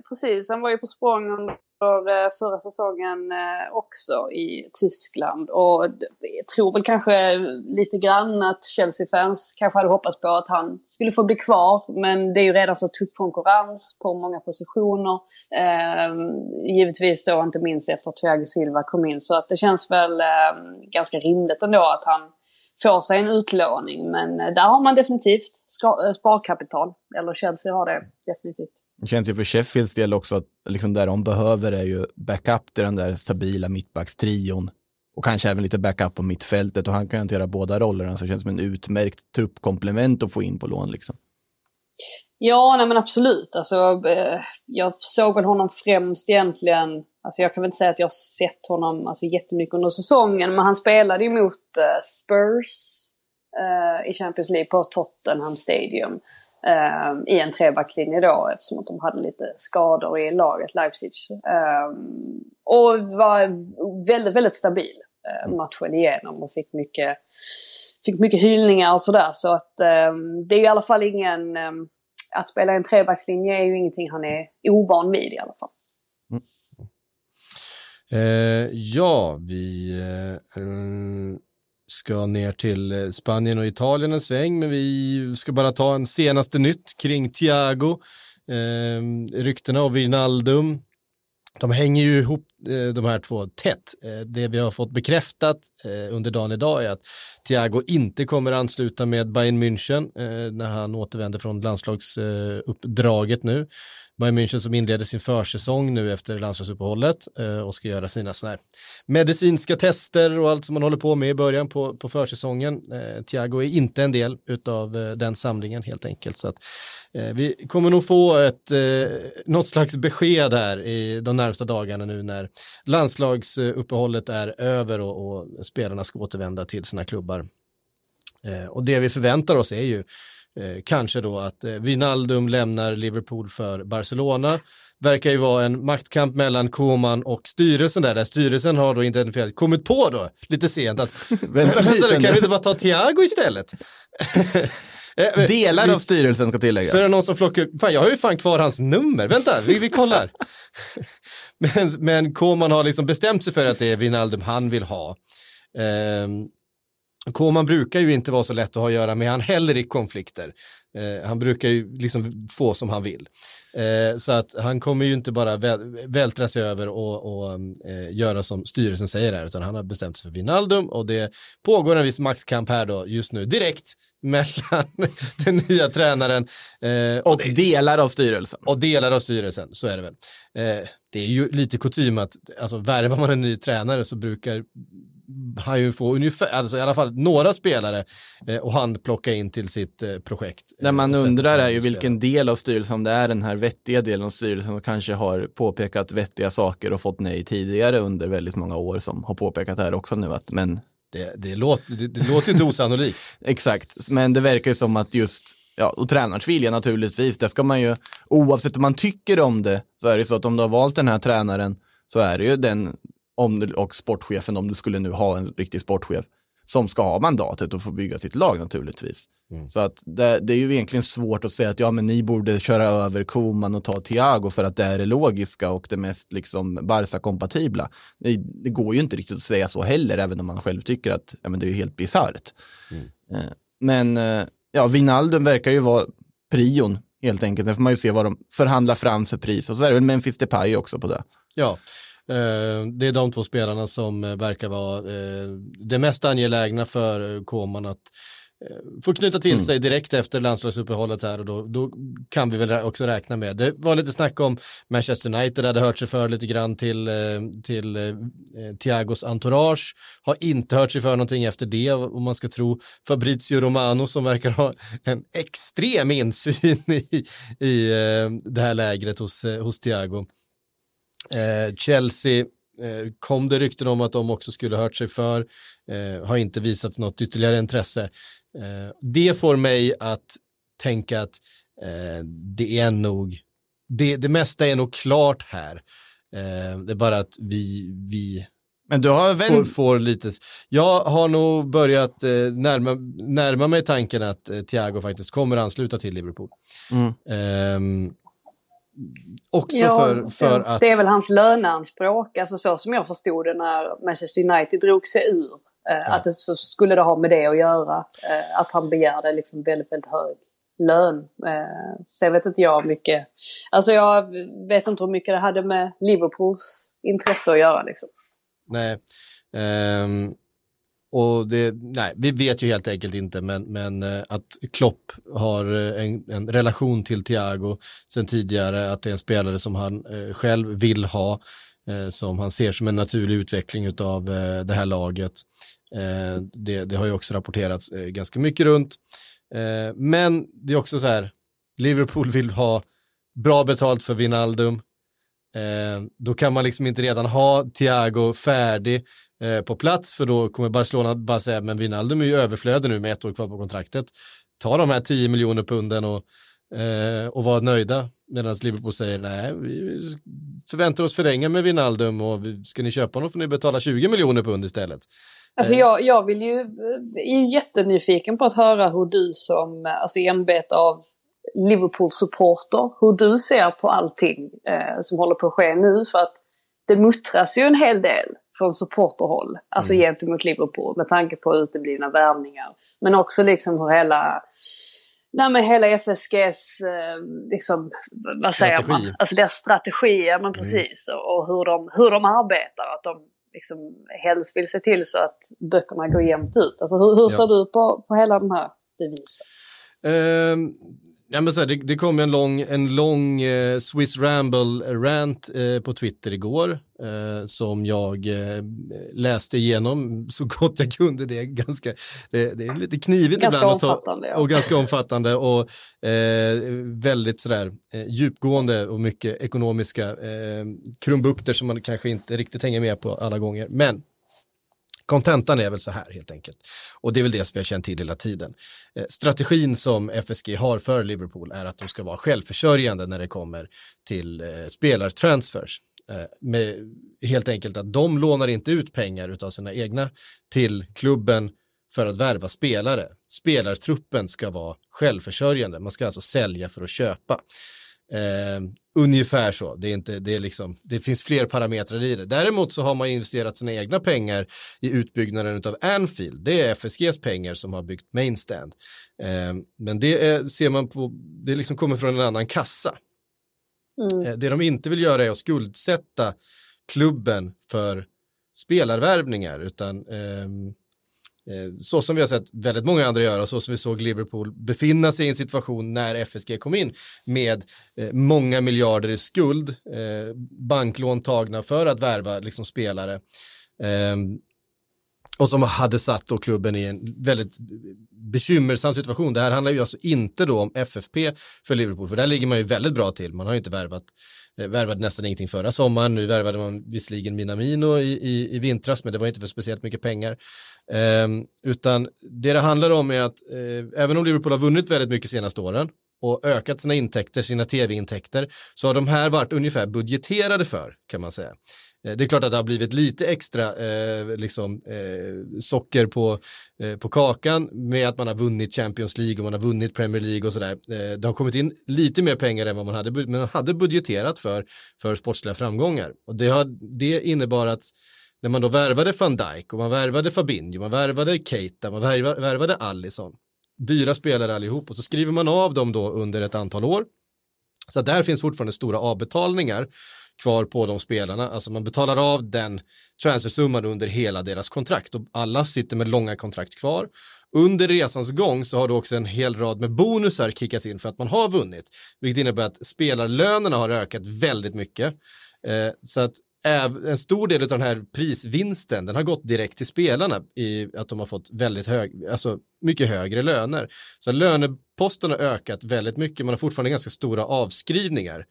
Precis. Han var ju på språng under förra säsongen också i Tyskland. Och jag tror väl kanske lite grann att Chelsea-fans kanske hade hoppats på att han skulle få bli kvar. Men det är ju redan så tuff konkurrens på många positioner. Givetvis då inte minst efter att Thiago Silva kom in. Så att det känns väl ganska rimligt ändå att han får sig en utlåning. Men där har man definitivt sparkapital. Eller Chelsea har det definitivt. Det känns ju för Sheffields del också att liksom där de behöver är ju backup till den där stabila mittbackstrion och kanske även lite backup på mittfältet, och han kan hantera båda rollerna, så det känns som en utmärkt truppkomplement att få in på lån liksom. Ja, nej men absolut. Alltså, jag såg väl honom främst egentligen, alltså jag kan väl inte säga att jag har sett honom alltså, jättemycket under säsongen, men han spelade ju mot Spurs i Champions League på Tottenham Stadium. I en trebacklinje då, eftersom att de hade lite skador i laget Leipzig, och var väldigt, väldigt stabil matchen igenom och fick mycket hyllningar och sådär, så att det är i alla fall ingen att spela i en trebackslinje är ju ingenting han är ovan vid i alla fall. Ska ner till Spanien och Italien en sväng, men vi ska bara ta en senaste nytt kring Thiago. Ryktena och Wijnaldum, de hänger ju ihop de här två tätt. Det vi har fått bekräftat under dagen idag är att Thiago inte kommer ansluta med Bayern München när han återvänder från landslagsuppdraget nu. Bayern München som inleder sin försäsong nu efter landslagsuppehållet och ska göra sina såna här medicinska tester och allt som man håller på med i början på försäsongen. Thiago är inte en del utav den samlingen helt enkelt, så att vi kommer nog få något slags besked här i de närmsta dagarna nu när landslagsuppehållet är över och spelarna ska återvända till sina klubbar. Och det vi förväntar oss är ju kanske då att Wijnaldum lämnar Liverpool för Barcelona. verkar ju vara en maktkamp mellan Koman och styrelsen där. Styrelsen har då inte kommit på då lite sent att vänta nu, kan vi inte bara ta Thiago istället? Delar av styrelsen ska tilläggas. Så är det någon som flockar. Fan, jag har ju fan kvar hans nummer. Vänta, vi kollar. Men Koman har liksom bestämt sig för att det är Wijnaldum han vill ha. Koman brukar ju inte vara så lätt att ha att göra med han heller i konflikter. Han brukar ju liksom få som han vill. Så att han kommer ju inte bara vältra sig över och göra som styrelsen säger här, utan han har bestämt sig för Wijnaldum, och det pågår en viss maktkamp här då just nu direkt mellan den nya tränaren och delar av styrelsen. Och delar av styrelsen, så är det väl. Det är ju lite kutym att alltså, värvar man en ny tränare så brukar han ju få ungefär, alltså i alla fall några spelare och handplocka in till sitt projekt. När man undrar är ju vilken del av styrelsen det är, den här vettiga delen av styrelsen som kanske har påpekat vettiga saker och fått nej tidigare under väldigt många år, som har påpekat det här också nu. Att, men... det låter ju inte osannolikt. Exakt, men det verkar ju som att just, ja, och tränarvilja naturligtvis, där ska man ju, oavsett om man tycker om det, så är det så att om du har valt den här tränaren så är det ju den och sportchefen, om du skulle nu ha en riktig sportchef, som ska ha mandatet och få bygga sitt lag naturligtvis. Mm. Så att det är ju egentligen svårt att säga att ja, men ni borde köra över Koman och ta Thiago för att det är det logiska och det mest liksom Barca-kompatibla. Det går ju inte riktigt att säga så heller, även om man själv tycker att ja, men det är ju helt bisarrt. Mm. Men ja, Wijnaldum verkar ju vara prion helt enkelt. Sen får man ju se vad de förhandlar fram för pris. Och så är det väl Memphis Depay också på det. Ja. Det är de två spelarna som verkar vara det mest angelägna för Koman att få knyta till sig direkt efter landslagsuppehållet här, och då kan vi väl också räkna med. Det var lite snack om Manchester United, hade hört sig för lite grann till Thiagos entourage, har inte hört sig för någonting efter det, om man ska tro Fabrizio Romano, som verkar ha en extrem insyn i det här lägret hos Thiago. Chelsea kom det rykten om att de också skulle hört sig för, har inte visat något ytterligare intresse. Det får mig att tänka att det är nog det mesta är nog klart här. Det är bara att vi men du har väl... får lite. Jag har nog börjat närma mig tanken att Thiago faktiskt kommer ansluta till Liverpool. Också ja, för att... Det är väl hans löneanspråk, alltså så som jag förstod det när Manchester United drog sig ur, att det så skulle det ha med det att göra, att han begärde liksom väldigt, väldigt hög lön. Så jag vet inte mycket, alltså jag vet inte hur mycket det hade med Liverpools intresse att göra liksom. Nej, och det, nej, vi vet ju helt enkelt inte, men att Klopp har en relation till Thiago sen tidigare, att det är en spelare som han själv vill ha, som han ser som en naturlig utveckling utav det här laget. Det har ju också rapporterats ganska mycket runt. Men det är också så här, Liverpool vill ha bra betalt för Wijnaldum. Då kan man liksom inte redan ha Thiago färdig på plats, för då kommer Barcelona bara säga, men Wijnaldum är ju överflödig nu med ett år kvar på kontraktet, ta de här 10 miljoner punden och vara nöjda, medan Liverpool säger nej, vi förväntar oss förlänga med Wijnaldum, och ska ni köpa honom får ni betala 20 miljoner pund istället. Alltså jag vill ju, är ju jättenyfiken på att höra hur du som alltså ämbet av Liverpool-supporter, hur du ser på allting som håller på att ske nu, för att det muttras ju en hel del från supporterhåll, alltså gentemot Liverpool, med tanke på uteblivna värvningar, men också liksom hur hela FSGs liksom, vad säger strategi. Man? Alltså deras strategier, men precis, och hur de arbetar, att de liksom helst vill se till så att böckerna går jämnt ut. Alltså hur ser du på hela den här devisen? Ja, men så här, det kom en lång Swiss Ramble-rant på Twitter igår, som jag läste igenom så gott jag kunde. Det är ganska, det är lite knivigt ganska ibland och ganska omfattande och väldigt sådär djupgående och mycket ekonomiska krumbukter som man kanske inte riktigt hänger med på alla gånger. Men Kontentan är väl så här helt enkelt. Och det är väl det som vi har känt till hela tiden. Strategin som FSG har för Liverpool är att de ska vara självförsörjande när det kommer till spelartransfers. Med, helt enkelt att de lånar inte ut pengar utav sina egna till klubben för att värva spelare. Spelartruppen ska vara självförsörjande. Man ska alltså sälja för att köpa. Ungefär så. Det finns fler parametrar i det. Däremot så har man investerat sina egna pengar i utbyggnaden utav Anfield. Det är FSGs pengar som har byggt Mainstand. Men det är, ser man på, det liksom kommer från en annan kassa. Mm. Det de inte vill göra är att skuldsätta klubben för spelarvärvningar, utan så som vi har sett väldigt många andra göra, så som vi såg Liverpool befinna sig i en situation när FSG kom in med många miljarder i skuld, banklån tagna för att värva liksom spelare, och som hade satt då klubben i en väldigt bekymmersam situation. Det här handlar ju alltså inte då om FFP för Liverpool, för där ligger man ju väldigt bra till. Man har ju inte värvat nästan ingenting förra sommaren. Nu värvade man visserligen Minamino i vintras, men det var inte för speciellt mycket pengar. Utan det handlar om är att även om Liverpool har vunnit väldigt mycket senaste åren och ökat sina intäkter, sina tv-intäkter, så har de här varit ungefär budgeterade för, kan man säga. Det är klart att det har blivit lite extra socker på kakan med att man har vunnit Champions League och man har vunnit Premier League och sådär. Det har kommit in lite mer pengar än vad man hade budgeterat för sportsliga framgångar. Och det innebar att när man då värvade Van Dijk och man värvade Fabinho, man värvade Keita, man värvade Alisson, dyra spelare allihop, och så skriver man av dem då under ett antal år. Så där finns fortfarande stora avbetalningar kvar på de spelarna. Alltså man betalar av den transfersumman under hela deras kontrakt, och alla sitter med långa kontrakt kvar. Under resans gång så har du också en hel rad med bonusar kickats in för att man har vunnit, vilket innebär att spelarlönerna har ökat väldigt mycket. Så att en stor del av den här prisvinsten, den har gått direkt till spelarna i att de har fått väldigt mycket högre löner. Så löneposten har ökat väldigt mycket. Man har fortfarande ganska stora avskrivningar.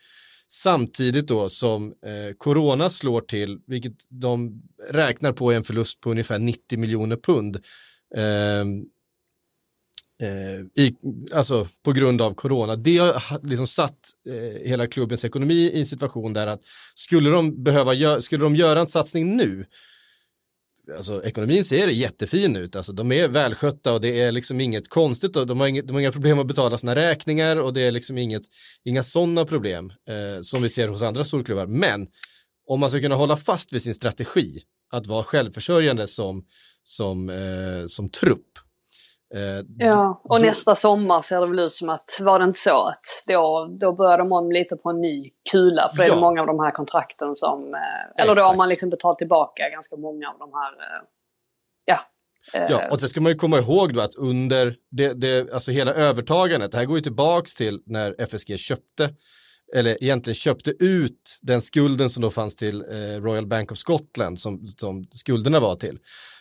Samtidigt då som corona slår till, vilket de räknar på är en förlust på ungefär 90 miljoner pund på grund av corona. Det har liksom satt hela klubbens ekonomi i en situation där att skulle de göra en satsning nu, alltså ekonomin ser jättefin ut, alltså de är välskötta och det är liksom inget konstigt och de har inga problem att betala sina räkningar, och det är liksom inga sådana problem som vi ser hos andra storklubbar. Men om man ska kunna hålla fast vid sin strategi att vara självförsörjande som trupp, och nästa sommar ser det väl ut som att, var det inte så att då börjar de om lite på en ny kula, för det är många av de här kontrakten som eller då har man liksom betalt tillbaka ganska många av de här och det ska man ju komma ihåg då, att under alltså hela övertagandet, det här går ju tillbaks till när FSG köpte ut den skulden som då fanns till Royal Bank of Scotland, som skulderna var till.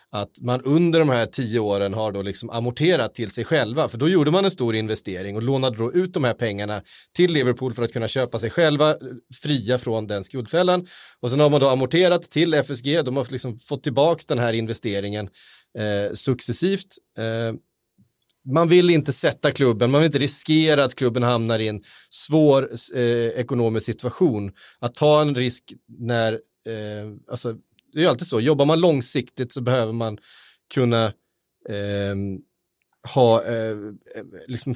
Att man under de här 10 åren har då liksom amorterat till sig själva, för då gjorde man en stor investering och lånade då ut de här pengarna till Liverpool för att kunna köpa sig själva fria från den skuldfällan. Och sen har man då amorterat till FSG, de har liksom fått tillbaka den här investeringen successivt. Man vill inte sätta klubben, man vill inte riskera att klubben hamnar i en svår ekonomisk situation. Att ta en risk när det är alltid så. Jobbar man långsiktigt så behöver man kunna ha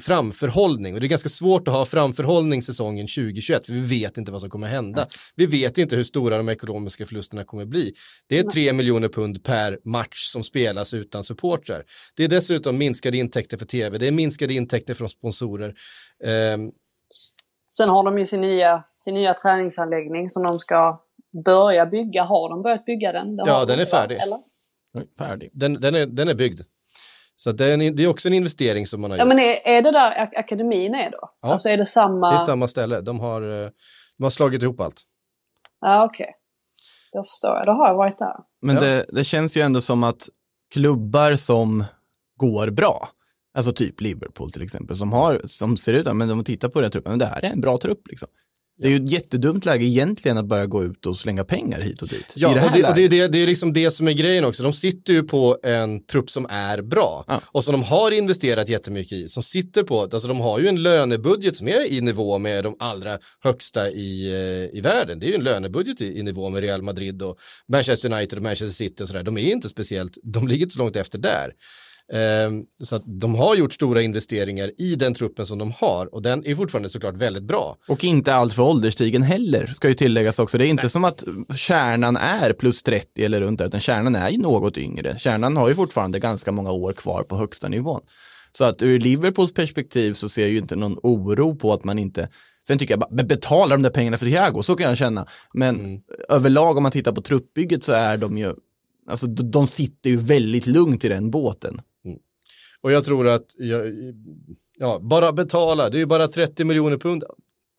framförhållning. Och det är ganska svårt att ha framförhållning säsongen 2021. För vi vet inte vad som kommer hända. Vi vet inte hur stora de ekonomiska förlusterna kommer bli. Det är 3 miljoner pund per match som spelas utan supportrar. Det är dessutom minskade intäkter för tv. Det är minskade intäkter från sponsorer. Sen har de ju sin nya träningsanläggning som de ska börja bygga. Har de börjat bygga den? Den är färdig. Eller? Färdig. Den är byggd. Så det är också en investering som man har gjort. Men är det där akademin är då? Ja, alltså är det samma? Det är samma ställe. De har slagit ihop allt. Ja, okej. Då förstår jag. Då har jag varit där. Men det känns ju ändå som att klubbar som går bra, alltså typ Liverpool till exempel, som ser ut, men de tittar på den truppen, men det här är en bra trupp liksom. Det är ju ett jättedumt läge egentligen att börja gå ut och slänga pengar hit och dit. Ja, det är liksom det som är grejen också. De sitter ju på en trupp som är bra. Ja. Och som de har investerat jättemycket i. Som sitter på, alltså de har ju en lönebudget som är i nivå med de allra högsta i världen. Det är ju en lönebudget i nivå med Real Madrid och Manchester United och Manchester City och sådär. De är inte speciellt, de ligger inte så långt efter där. Så att de har gjort stora investeringar i den truppen som de har, och den är fortfarande såklart väldigt bra. Och inte allt för ålderstigen heller, ska ju tilläggas också. Det är inte som att kärnan är plus 30 eller runt där, utan kärnan är ju något yngre. Kärnan har ju fortfarande ganska många år kvar på högsta nivån. Så att ur Liverpools perspektiv så ser jag ju inte någon oro på att man inte... Sen tycker jag bara, betala de där pengarna för Thiago, så kan jag känna. Men överlag om man tittar på truppbygget så är de ju... Alltså de sitter ju väldigt lugnt i den båten. Och jag tror att, bara betala. Det är ju bara 30 miljoner pund.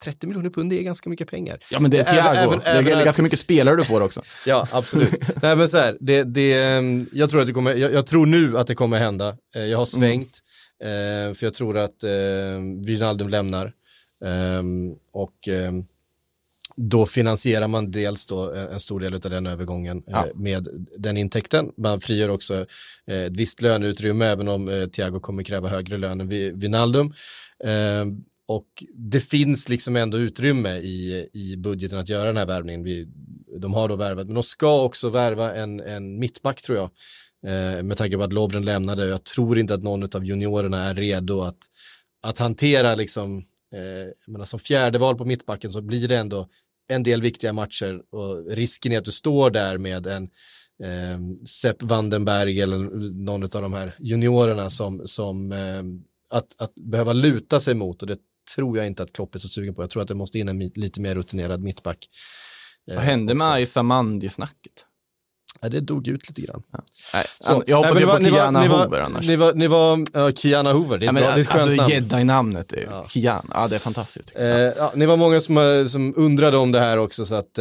30 miljoner pund är ganska mycket pengar. Ja, men det är Thiago. Det är ganska mycket spelare du får också. Ja, absolut. Nej, men så här, jag tror nu att det kommer hända. Jag har svängt. För jag tror att Wijnaldum lämnar. Då finansierar man dels då en stor del av den övergången med den intäkten. Man frigör också ett visst löneutrymme, även om Thiago kommer kräva högre lön än Wijnaldum. Och det finns liksom ändå utrymme i budgeten att göra den här värvningen. De har då värvat, men de ska också värva en mittback, tror jag. Med tanke på att Lovren lämnade. Jag tror inte att någon av juniorerna är redo att hantera liksom... Men som fjärde val på mittbacken så blir det ändå en del viktiga matcher, och risken är att du står där med en Sepp Vandenberg eller någon av de här juniorerna som att behöva luta sig mot, och det tror jag inte att Klopp är så sugen på. Jag tror att det måste in en lite mer rutinerad mittback. Vad hände med Aysa Mandi-snacket? Ja, det dog ut lite grann. Ja. Nej, jag hoppade på Kiana Hoover annars. Ni var Kiana Hoover. Det är bra, det är skönt namn. Gädda i namnet är Kiana. Ja, det är fantastiskt. Ni var många som undrade om det här också, så att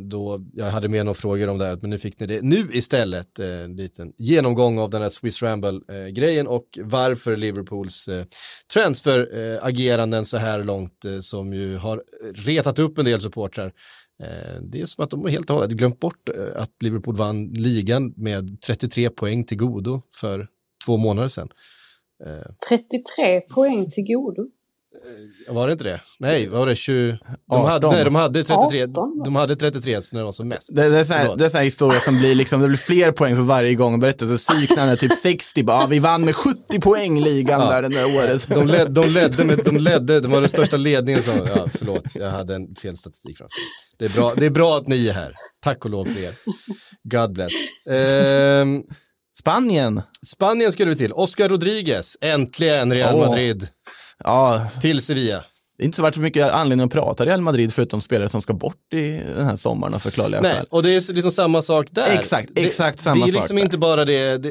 då jag hade med några frågor om det här, men nu fick ni det. Nu istället en liten genomgång av den här Swiss Ramble-grejen och varför Liverpools transferageranden så här långt som ju har retat upp en del supportrar. Det är som att de har helt och hållet glömt bort att Liverpool vann ligan med 33 poäng till godo för 2 månader sedan. 33 poäng till godo? Var det inte det? Nej, var det 20... De hade 33. 18. De hade 33 när de var som mest. Det är sån här historia som blir liksom, det blir fler poäng för varje gång. Berättar så syknarna typ 60. Bara, vi vann med 70 poäng ligan där den där året. De var den största ledningen som... Ja, förlåt, jag hade en fel statistik framför. Det är bra att ni är här. Tack och lov för er. God bless. Spanien skulle vi till. Oscar Rodriguez. Äntligen Real Madrid. Ja, till Sevilla. Det är inte så varit så mycket anledning att prata Real Madrid förutom spelare som ska bort i den här sommaren, förklarliga skäl. Nej, och det är liksom samma sak där. Exakt samma sak. Det är liksom inte bara det.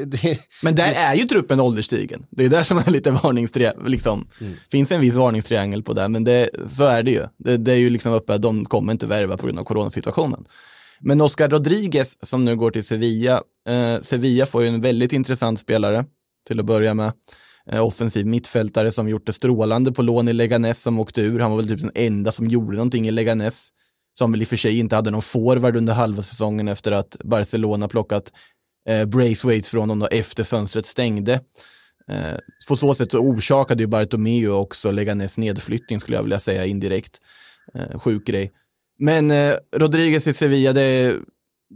Men där är ju truppen ålderstigen. Det är där som är lite varningstriangel liksom. Finns en viss varningstriangel på det, men så är det ju. Det är ju liksom uppe att de kommer inte värva på grund av coronasituationen. Men Oscar Rodriguez som nu går till Sevilla. Sevilla får ju en väldigt intressant spelare till att börja med. Offensiv mittfältare som gjort det strålande på lån i Leganes, som åkte ur. Han var väl typ den enda som gjorde någonting i Leganes, som väl i och för sig inte hade någon forward under halva säsongen efter att Barcelona plockat Braithwaite från dem då efter fönstret stängde. På så sätt så orsakade ju Bartomeu också Leganes nedflyttning, skulle jag vilja säga indirekt. Sjuk grej. Men Rodriguez i Sevilla,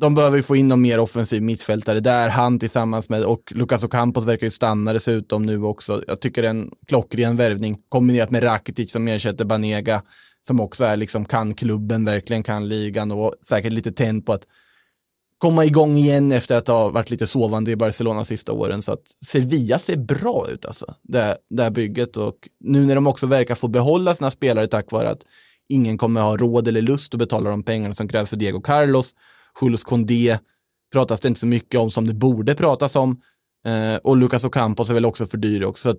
de behöver ju få in någon mer offensiv mittfältare där, han tillsammans med, och Lucas Ocampos verkar ju stanna dessutom nu också. Jag tycker det är en klockren värvning kombinerat med Rakitic som ersätter Banega, som också är liksom, kan klubben verkligen, kan ligan, och säkert lite tänd på att komma igång igen efter att ha varit lite sovande i Barcelona sista åren. Så att Sevilla ser bra ut alltså, det här bygget, och nu när de också verkar få behålla sina spelare tack vare att ingen kommer ha råd eller lust att betala de pengarna som krävs för Diego Carlos. Jules Condé pratas det inte så mycket om som det borde pratas om. Och Lucas Ocampos är väl också för dyr också. Så att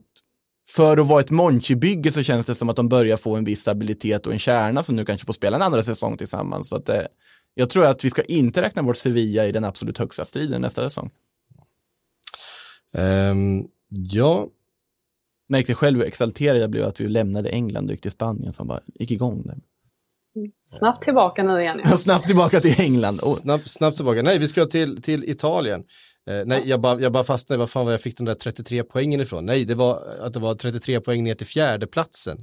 för att vara ett Monchi-bygge så känns det som att de börjar få en viss stabilitet och en kärna som nu kanske får spela en andra säsong tillsammans. Så att, jag tror att vi ska inte räkna bort Sevilla i den absolut högsta striden nästa säsong. Märkte själv hur exalterad jag blev att vi lämnade England och gick till Spanien som bara gick igång där. Snabbt tillbaka nu igen. Ja. Snabbt tillbaka till England. Oh. Snabbt tillbaka. Nej, vi ska till Italien. Nej, jag bara fastnade. Vad fan var jag fick den där 33 poängen ifrån? Nej, det var 33 poäng ner till fjärdeplatsen.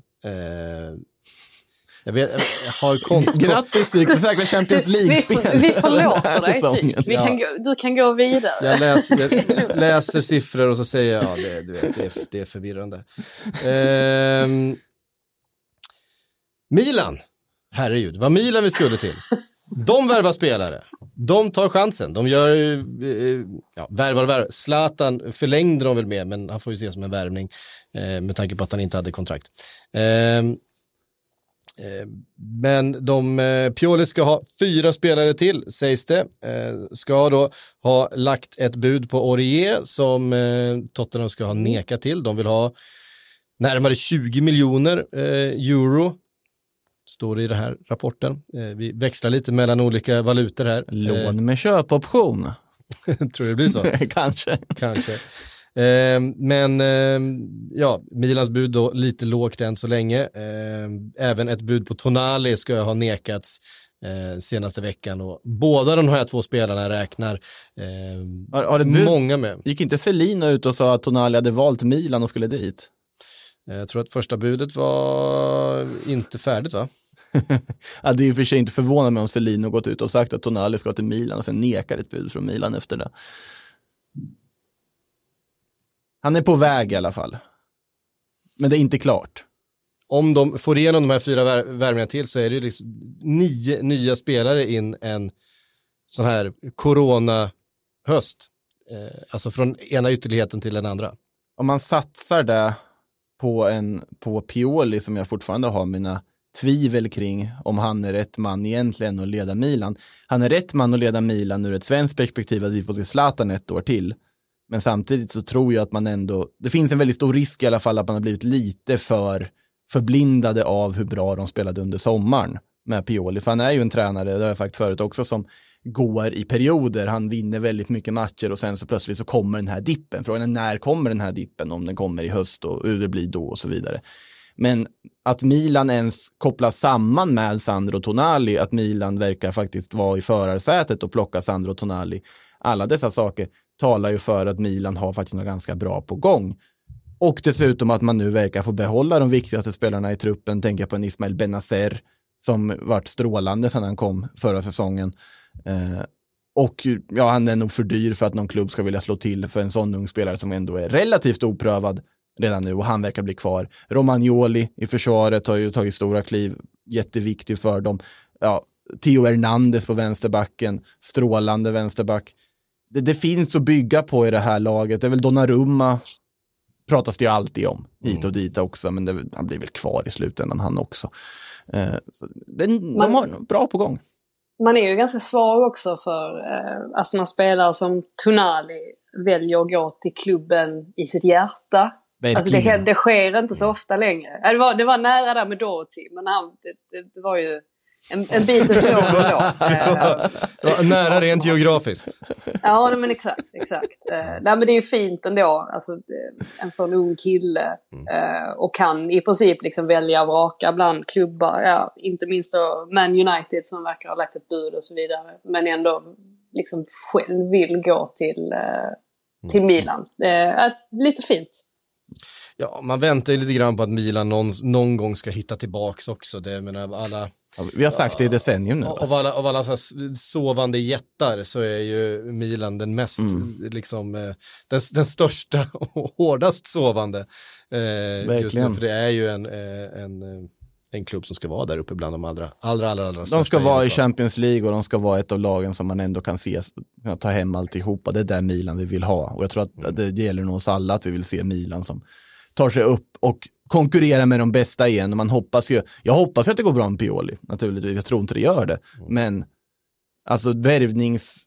Grattis, du får Champions League-spel. Vi förlåter dig. Du kan gå vidare. Jag läser siffror och så säger jag det är förvirrande. Milan. Herregud, vad Milan vi skulle till. De värvar spelare. De tar chansen. De gör ju... värvar. Zlatan förlängde de väl med, men han får ju se som en värvning med tanke på att han inte hade kontrakt. Men Pioli ska ha 4 spelare till, sägs det. Ska då ha lagt ett bud på Aurier som Tottenham ska ha nekat till. De vill ha närmare 20 miljoner euro. Står det i den här rapporten. Vi växlar lite mellan olika valutor här. Lån med köpoption. Tror det blir så. Kanske. Milans bud då lite lågt än så länge. Även ett bud på Tonali ska ha nekats senaste veckan. Och båda de här 2 spelarna räknar många med. Gick inte Felino ut och sa att Tonali hade valt Milan och skulle dit? Jag tror att första budet var inte färdigt, va? Ja, det är ju för sig inte förvånande med om Celino gått ut och sagt att Tonali ska till Milan och sen nekar ett bud från Milan efter det. Han är på väg i alla fall. Men det är inte klart. Om de får igenom de här 4 värvningarna till så är det ju liksom 9 nya spelare in en sån här corona-höst. Alltså från ena ytterligheten till den andra. Om man satsar det... På Pioli, som jag fortfarande har mina tvivel kring om han är rätt man egentligen att leda Milan. Han är rätt man att leda Milan ur ett svenskt perspektiv att vi får se Zlatan ett år till. Men samtidigt så tror jag att man ändå... Det finns en väldigt stor risk i alla fall att man har blivit lite för förblindade av hur bra de spelade under sommaren med Pioli. För han är ju en tränare, det har jag sagt förut också, som går i perioder. Han vinner väldigt mycket matcher och sen så plötsligt så kommer den här dippen. Frågan är när kommer den här dippen, om den kommer i höst och hur det blir då och så vidare. Men att Milan ens kopplas samman med Sandro Tonali, att Milan verkar faktiskt vara i förarsätet och plocka Sandro Tonali. Alla dessa saker talar ju för att Milan har faktiskt något ganska bra på gång. Och dessutom att man nu verkar få behålla de viktigaste spelarna i truppen. Tänker på en Ismail Benazer som varit strålande sedan han kom förra säsongen. Och ja, han är nog för dyr för att någon klubb ska vilja slå till för en sån ung spelare som ändå är relativt oprövad redan nu, och han verkar bli kvar. Romagnoli i försvaret har ju tagit stora kliv, jätteviktig för dem. Ja, Theo Hernandez på vänsterbacken, strålande vänsterback. Det finns att bygga på i det här laget. Det är väl Donnarumma pratas det ju alltid om hit och dit också, men han blir väl kvar i slutändan han också. De har bra på gång. Man är ju ganska svag också för alltså man spelar som Tonali väljer att gå till klubben i sitt hjärta. Alltså det sker inte så ofta längre. Det var nära där med Doherty, men det var ju en bit ifrån då. Nära rent geografiskt. Ja, men exakt. Nej, men det är ju fint ändå. Alltså, en sån ung kille och kan i princip liksom välja och vraka bland klubbar. Ja, inte minst då Man United som verkar ha lagt ett bud och så vidare. Men ändå liksom själv vill gå till Milan. Lite fint. Ja, man väntar ju lite grann på att Milan någon gång ska hitta tillbaks också. Det menar alla... Vi har sagt det i decennium nu. Av alla så här sovande jättar så är ju Milan den mest liksom den största och hårdast sovande. Just nu, för det är ju en klubb som ska vara där uppe bland de allra de ska vara i Champions League, och de ska vara ett av lagen som man ändå kan se ta hem alltihopa. Det är där Milan vi vill ha, och jag tror att det gäller nog oss alla att vi vill se Milan som tar sig upp och konkurrera med de bästa igen. Och jag hoppas ju att det går bra med Pioli, naturligtvis. Jag tror inte det gör det. Men alltså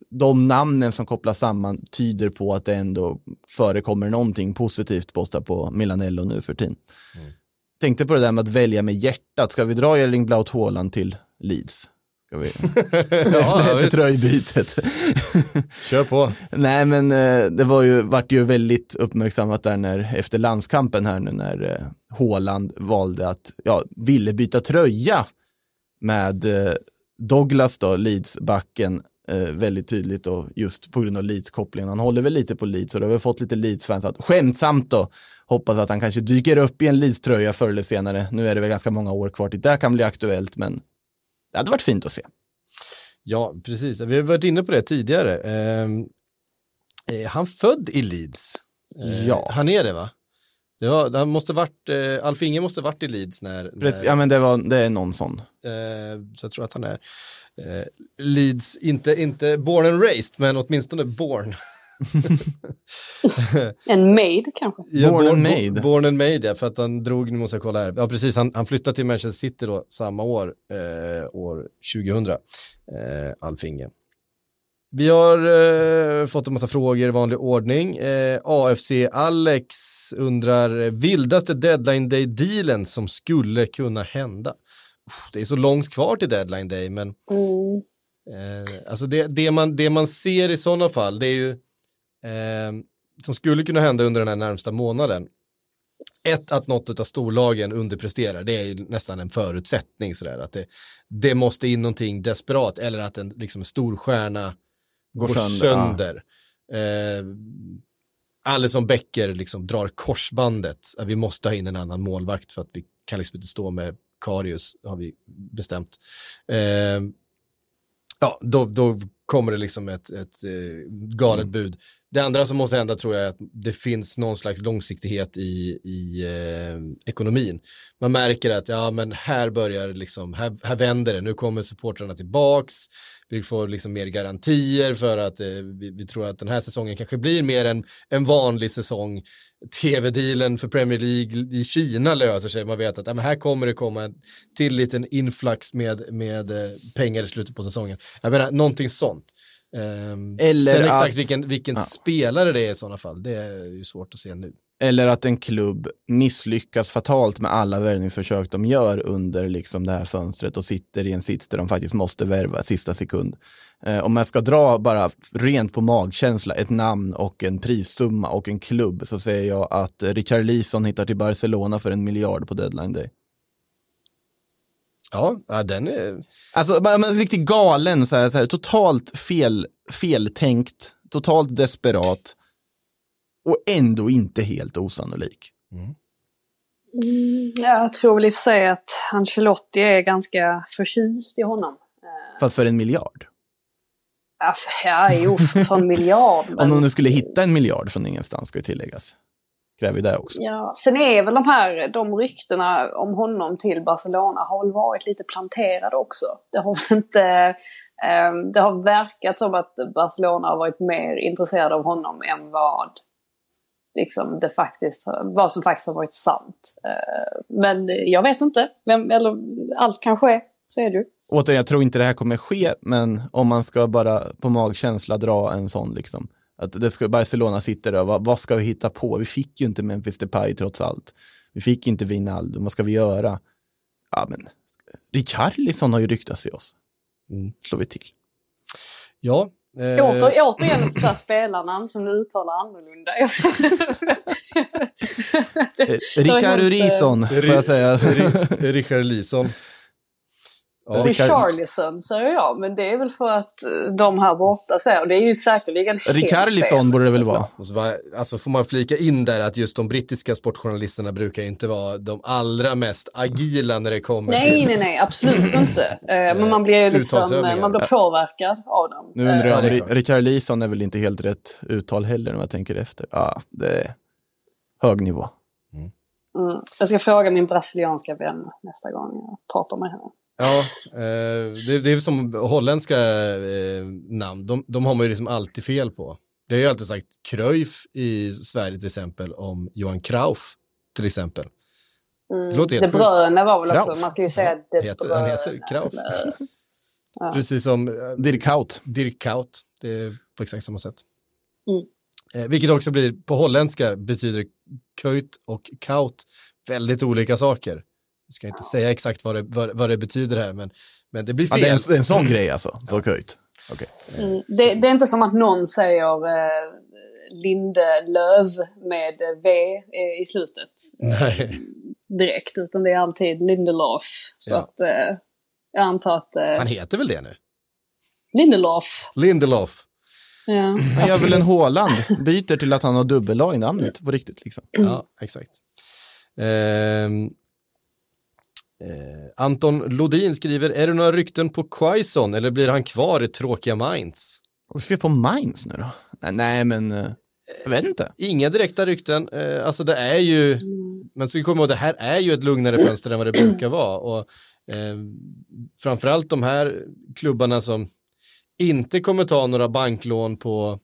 de namnen som kopplas samman tyder på att det ändå förekommer någonting positivt posta på Milanello nu för tiden. Tänkte på det där med att välja med hjärtat. Ska vi dra Erling Braut Haaland till Leeds? Ska vi? Ja, det är tröjbytet. Kör på. Nej, men det vart ju väldigt uppmärksammat där efter landskampen här nu när Haaland valde att ville byta tröja med Douglas då, Leeds-backen, väldigt tydligt då, just på grund av Leeds-kopplingen. Han håller väl lite på Leeds och det har väl fått lite Leeds-fans att skämtsamt då hoppas att han kanske dyker upp i en Leeds-tröja förr eller senare. Nu är det väl ganska många år kvar till det kan bli aktuellt, men det hade varit fint att se. Ja, precis. Vi har varit inne på det tidigare. Han född i Leeds. Ja. Han är det, va? Ja, han måste varit, Alf Inge måste varit i Leeds när... Ja, men det är någon sån. Så jag tror att han är Leeds, inte born and raised, men åtminstone born. En maid kanske. Ja, born and maid, ja, för att han drog, nu måste jag kolla här. Ja, precis, han flyttade till Manchester City då samma år, år 2000, Alf Inge. Vi har fått en massa frågor i vanlig ordning. AFC Alex undrar vildaste deadline day dealen som skulle kunna hända. Det är så långt kvar till deadline day, men alltså det man ser i sådana fall, det är ju som skulle kunna hända under den här närmsta månaden. Ett, att något av storlagen underpresterar, det är ju nästan en förutsättning sådär, att det måste in någonting desperat, eller att en liksom storstjärna går sönder. Ja. Alisson Becker liksom drar korsbandet. Vi måste ha in en annan målvakt för att vi kan liksom inte stå med Karius, har vi bestämt. Ja, då kommer det liksom ett galet bud. Det andra som måste hända, tror jag, är att det finns någon slags långsiktighet i ekonomin. Man märker att ja, men här börjar liksom, här vänder det. Nu kommer supportrarna tillbaks. Vi får liksom mer garantier för att vi tror att den här säsongen kanske blir mer en vanlig säsong. TV-dealen för Premier League i Kina löser sig. Man vet att ja, men här kommer det komma en till liten influx med pengar i slutet på säsongen. Jag menar, någonting sånt. Eller sen exakt att, vilken spelare det är i sådana fall, det är ju svårt att se nu. Eller att en klubb misslyckas fatalt med alla värvningsförsök de gör under liksom det här fönstret och sitter i en sits där de faktiskt måste värva sista sekund. Om man ska dra bara rent på magkänsla ett namn och en prissumma och en klubb, så säger jag att Richarlison hittar till Barcelona för 1 miljard på deadline day. Ja, den är... Alltså, man är riktigt galen, så här, totalt feltänkt, totalt desperat och ändå inte helt osannolik. Jag tror väl i och för sig att Ancelotti är ganska förtjust i honom. Fast för 1 miljard? Ja, jo, för 1 miljard. Men... Om de skulle hitta 1 miljard från ingenstans, ska ju tilläggas. Kräver det också. Ja, sen är väl de ryktena om honom till Barcelona har väl varit lite planterade också. Det har verkat som att Barcelona har varit mer intresserad av honom än vad liksom vad som faktiskt har varit sant. Men jag vet inte, eller allt kan ske, så är det. Återigen, jag tror inte det här kommer ske, men om man ska bara på magkänsla dra en sån liksom. Att det ska Barcelona sitter där. Vad ska vi hitta på? Vi fick ju inte Memphis Depay trots allt. Vi fick inte Wijnaldum. Vad ska vi göra? Ja, men Richarlison har ju ryktats i oss. Slår vi till. Ja. Återigen ett sådär spelarnamn som du uttalar annorlunda. Richarlison, får jag säga. Richarlison. Ja, Richarlison säger jag, men det är väl för att de här borta säger, och det är ju säkerligen Richarlison borde det väl vara. Alltså får man flika in där att just de brittiska sportjournalisterna brukar inte vara de allra mest agila när det kommer. Nej, absolut inte. Men man blir ju liksom, man blir påverkad av dem. Nu undrar jag, Richarlison är väl inte helt rätt uttal heller när jag tänker efter. Ja, det är hög nivå. Jag ska fråga min brasilianska vän nästa gång jag pratar med henne. Ja, det är som holländska namn. De har man ju liksom alltid fel på. Det har ju alltid sagt Cruyff i Sverige till exempel om Johan Cruyff till exempel. Det låter helt sjukt. De Bruyne var väl också, man ska ju säga han heter Cruyff. Ja. Precis som Dirk Kuyt. Det är på exakt samma sätt. Vilket också blir på holländska betyder Kuyt och Kaut väldigt olika saker. Jag ska inte säga exakt vad det betyder här, men det blir fel. Ja, det är en sån grej alltså. Ja. Okay. Det är inte som att någon säger Lindelöf med V i slutet. Nej. Direkt, utan det är alltid Lindelof. Så ja. Att Jag antar att... Han heter väl det nu? Lindelof. Ja, han gör väl en Haaland. Byter till att han har dubbel-A i namnet på riktigt. Liksom. Ja, exakt. Anton Lodin skriver: är det några rykten på Quaison eller blir han kvar i tråkiga Mainz? Vad ska vi på Mainz nu då? Nej, men... jag vet inte. Inga direkta rykten. Alltså det är ju... Men så kommer det här är ju ett lugnare fönster än vad det brukar vara. Och framförallt de här klubbarna som inte kommer ta några banklån på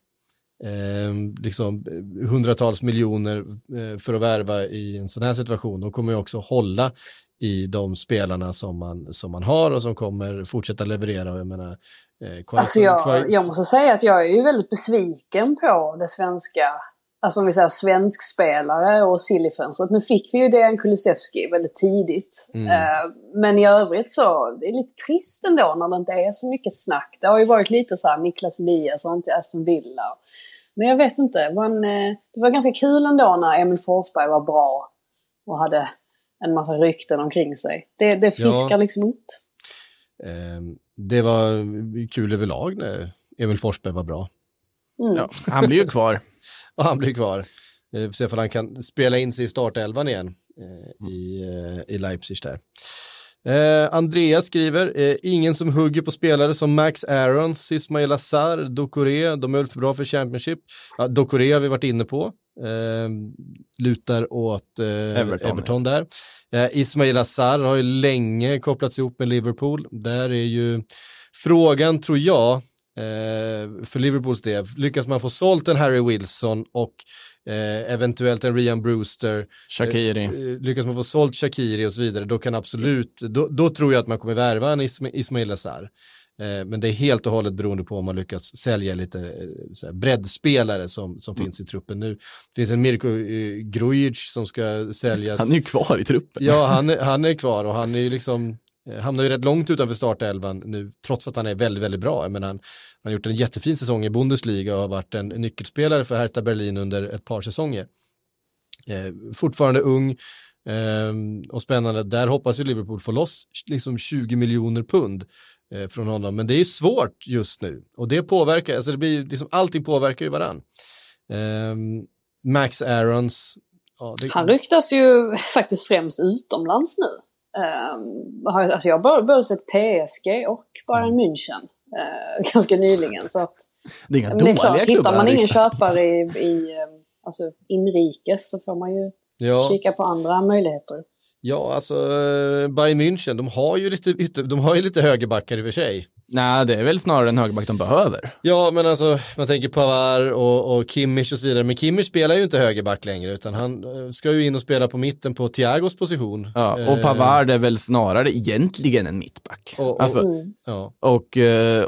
liksom hundratals miljoner för att värva i en sån här situation. De kommer ju också hålla i de spelarna som man har och som kommer fortsätta leverera. Jag menar, alltså jag måste säga att jag är ju väldigt besviken på det svenska, alltså om vi säger svenskspelare och sillyfönstret. Nu fick vi ju Dejan Kulusevski väldigt tidigt, men i övrigt så det är lite trist ändå när det inte är så mycket snack. Det har ju varit lite så här Niklas Eliasson till Aston Villa, men jag vet inte, det var ganska kul ändå när Emil Forsberg var bra och hade en massa rykten omkring sig. Det fiskar liksom upp. Det var kul överlag när Emil Forsberg var bra. Ja, han blir ju kvar. Och han blir kvar. Vi får se om han kan spela in sig i startelvan igen i Leipzig där. Andreas skriver: ingen som hugger på spelare som Max Aarons, Ismail Assar, Doucouré. De är väl för bra för Championship. Ja, Doucouré har vi varit inne på. Lutar åt Everton där. Ismail Assar har ju länge kopplats ihop med Liverpool. Där är ju frågan, tror jag, för Liverpools del, lyckas man få sålt en Harry Wilson och eventuellt en Ryan Brewster, Shaqiri. Lyckas man få sålt Shaqiri och så vidare, då kan absolut, då tror jag att man kommer värva en Ismail Assar. Men det är helt och hållet beroende på om man lyckas sälja lite breddspelare som finns i truppen nu. Det finns en Mirko Grujic som ska säljas. Han är ju kvar i truppen. Ja, han är kvar och han är ju liksom, hamnar ju rätt långt utanför startelvan nu, trots att han är väldigt, väldigt bra. Jag menar, han har gjort en jättefin säsong i Bundesliga och har varit en nyckelspelare för Hertha Berlin under ett par säsonger. Fortfarande ung. Och spännande, där hoppas ju Liverpool få loss liksom 20 miljoner pund från honom, men det är svårt just nu och det påverkar, alltså det blir liksom, allting påverkar ju varann. Max Aarons, ja, han ryktas ju faktiskt främst utomlands nu. Alltså jag har både sett PSG och Bayern München ganska nyligen, så att det är inga dåliga klart, klubbar. Hittar man ingen köpare i alltså inrikes, så får man ju kika på andra möjligheter. Ja, alltså Bayern München, de har ju lite högerbackar i och för sig. Nej, det är väl snarare en högerback de behöver. Ja, men alltså man tänker Pavard och Kimmich och så vidare. Men Kimmich spelar ju inte högerback längre, utan han ska ju in och spela på mitten på Thiagos position. Ja, och Pavard är väl snarare egentligen en mittback. Och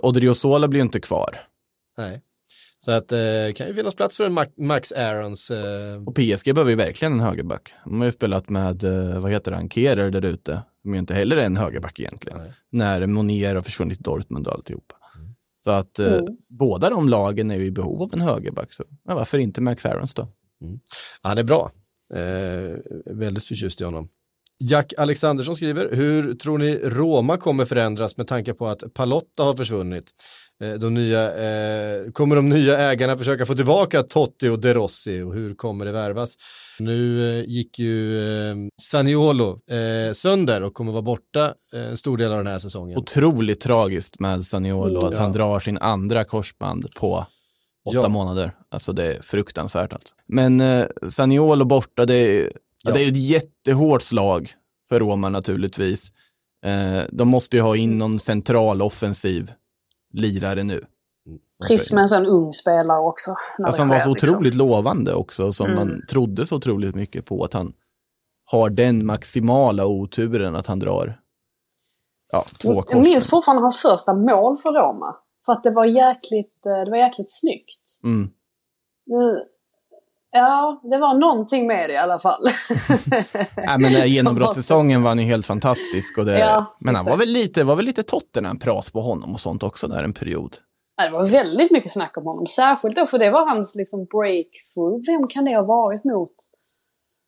Odriozola blir ju inte kvar. Nej. Så att det kan ju finnas plats för en Max Aarons. Och PSG behöver ju verkligen en högerback. De har ju spelat med, vad heter han, Kehrer där ute. De är ju inte heller en högerback egentligen. Nej. När Monier har försvunnit Dortmund och alltihopa. Så att båda de lagen är ju i behov av en högerback. Så ja, varför inte Max Aarons då? Han är bra. Väldigt förtjust i honom. Jack Alexandersson skriver: hur tror ni Roma kommer förändras med tanke på att Palotta har försvunnit? Kommer de nya ägarna försöka få tillbaka Totti och De Rossi, och hur kommer det värvas? Nu gick ju Zaniolo sönder och kommer vara borta en stor del av den här säsongen. Otroligt tragiskt med Zaniolo att han drar sin andra korsband på 8 månader. Alltså det är fruktansvärt alltså. Men Zaniolo borta, det är ju ett jättehårt slag för Roma naturligtvis. De måste ju ha in någon central offensiv lirare nu. Trist med en sån ung spelare också. Alltså han var så otroligt lovande också, som man trodde så otroligt mycket på, att han har den maximala oturen att han drar 2 korsband. Jag minns fortfarande hans första mål för Roma, för att det var jäkligt snyggt. Ja, det var någonting med det i alla fall. Nej, men genombrottssäsongen var ju helt fantastisk. Och det, men han var väl lite Tottenham-prat på honom och sånt också där en period. Ja, det var väldigt mycket snack om honom. Särskilt då, för det var hans liksom breakthrough. Vem kan det ha varit mot?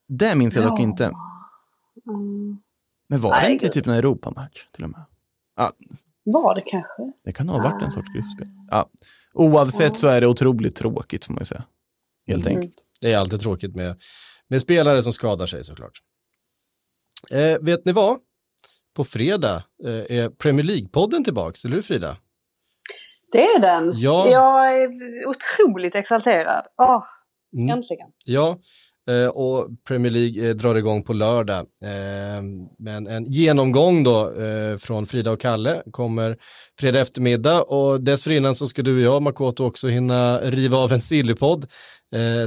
Det minns jag dock inte. Men var det inte typ en Europamatch till och med? Ja. Var det kanske? Det kan ha varit en sorts gruppspel. Ja. Oavsett så är det otroligt tråkigt får man ju säga. Helt enkelt. Det är alltid tråkigt med spelare som skadar sig såklart. Vet ni vad? På fredag är Premier League-podden tillbaka, eller hur Frida? Det är den. Ja. Jag är otroligt exalterad. Äntligen. Ja, och Premier League drar igång på lördag. Men en genomgång då från Frida och Kalle kommer fredag eftermiddag. Och dessförinnan så ska du och jag, Makoto, också hinna riva av en sillypodd.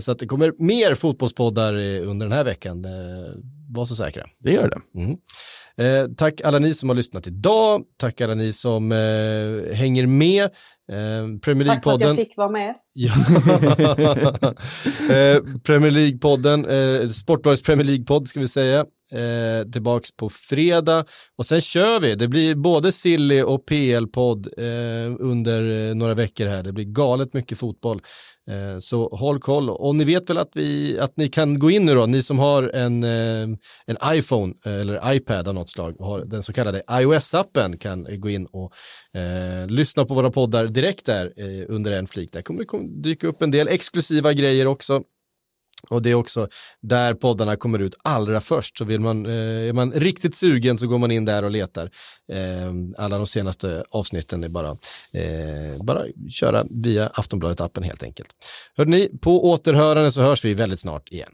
Så att det kommer mer fotbollspoddar under den här veckan. Var så säkra. Det gör det. Mm. Tack alla ni som har lyssnat idag. Tack alla ni som hänger med. Premier League-podden. Tack för att jag fick vara med. Premier League-podden, Sportbladets Premier League-podd ska vi säga. Tillbaks på fredag. Och sen kör vi. Det blir både Silly och PL-podd under några veckor här. Det blir galet mycket fotboll. Så håll koll. Och ni vet väl att ni kan gå in nu då. Ni som har en iPhone eller iPad av något slag. Har den så kallade iOS-appen kan gå in och lyssna på våra poddar direkt där under en flik. Där kommer dyka upp en del exklusiva grejer också. Och det är också där poddarna kommer ut allra först. Så är man riktigt sugen så går man in där och letar. Alla de senaste avsnitten är bara köra via Aftonbladet-appen helt enkelt. Hör ni, på återhörande så hörs vi väldigt snart igen.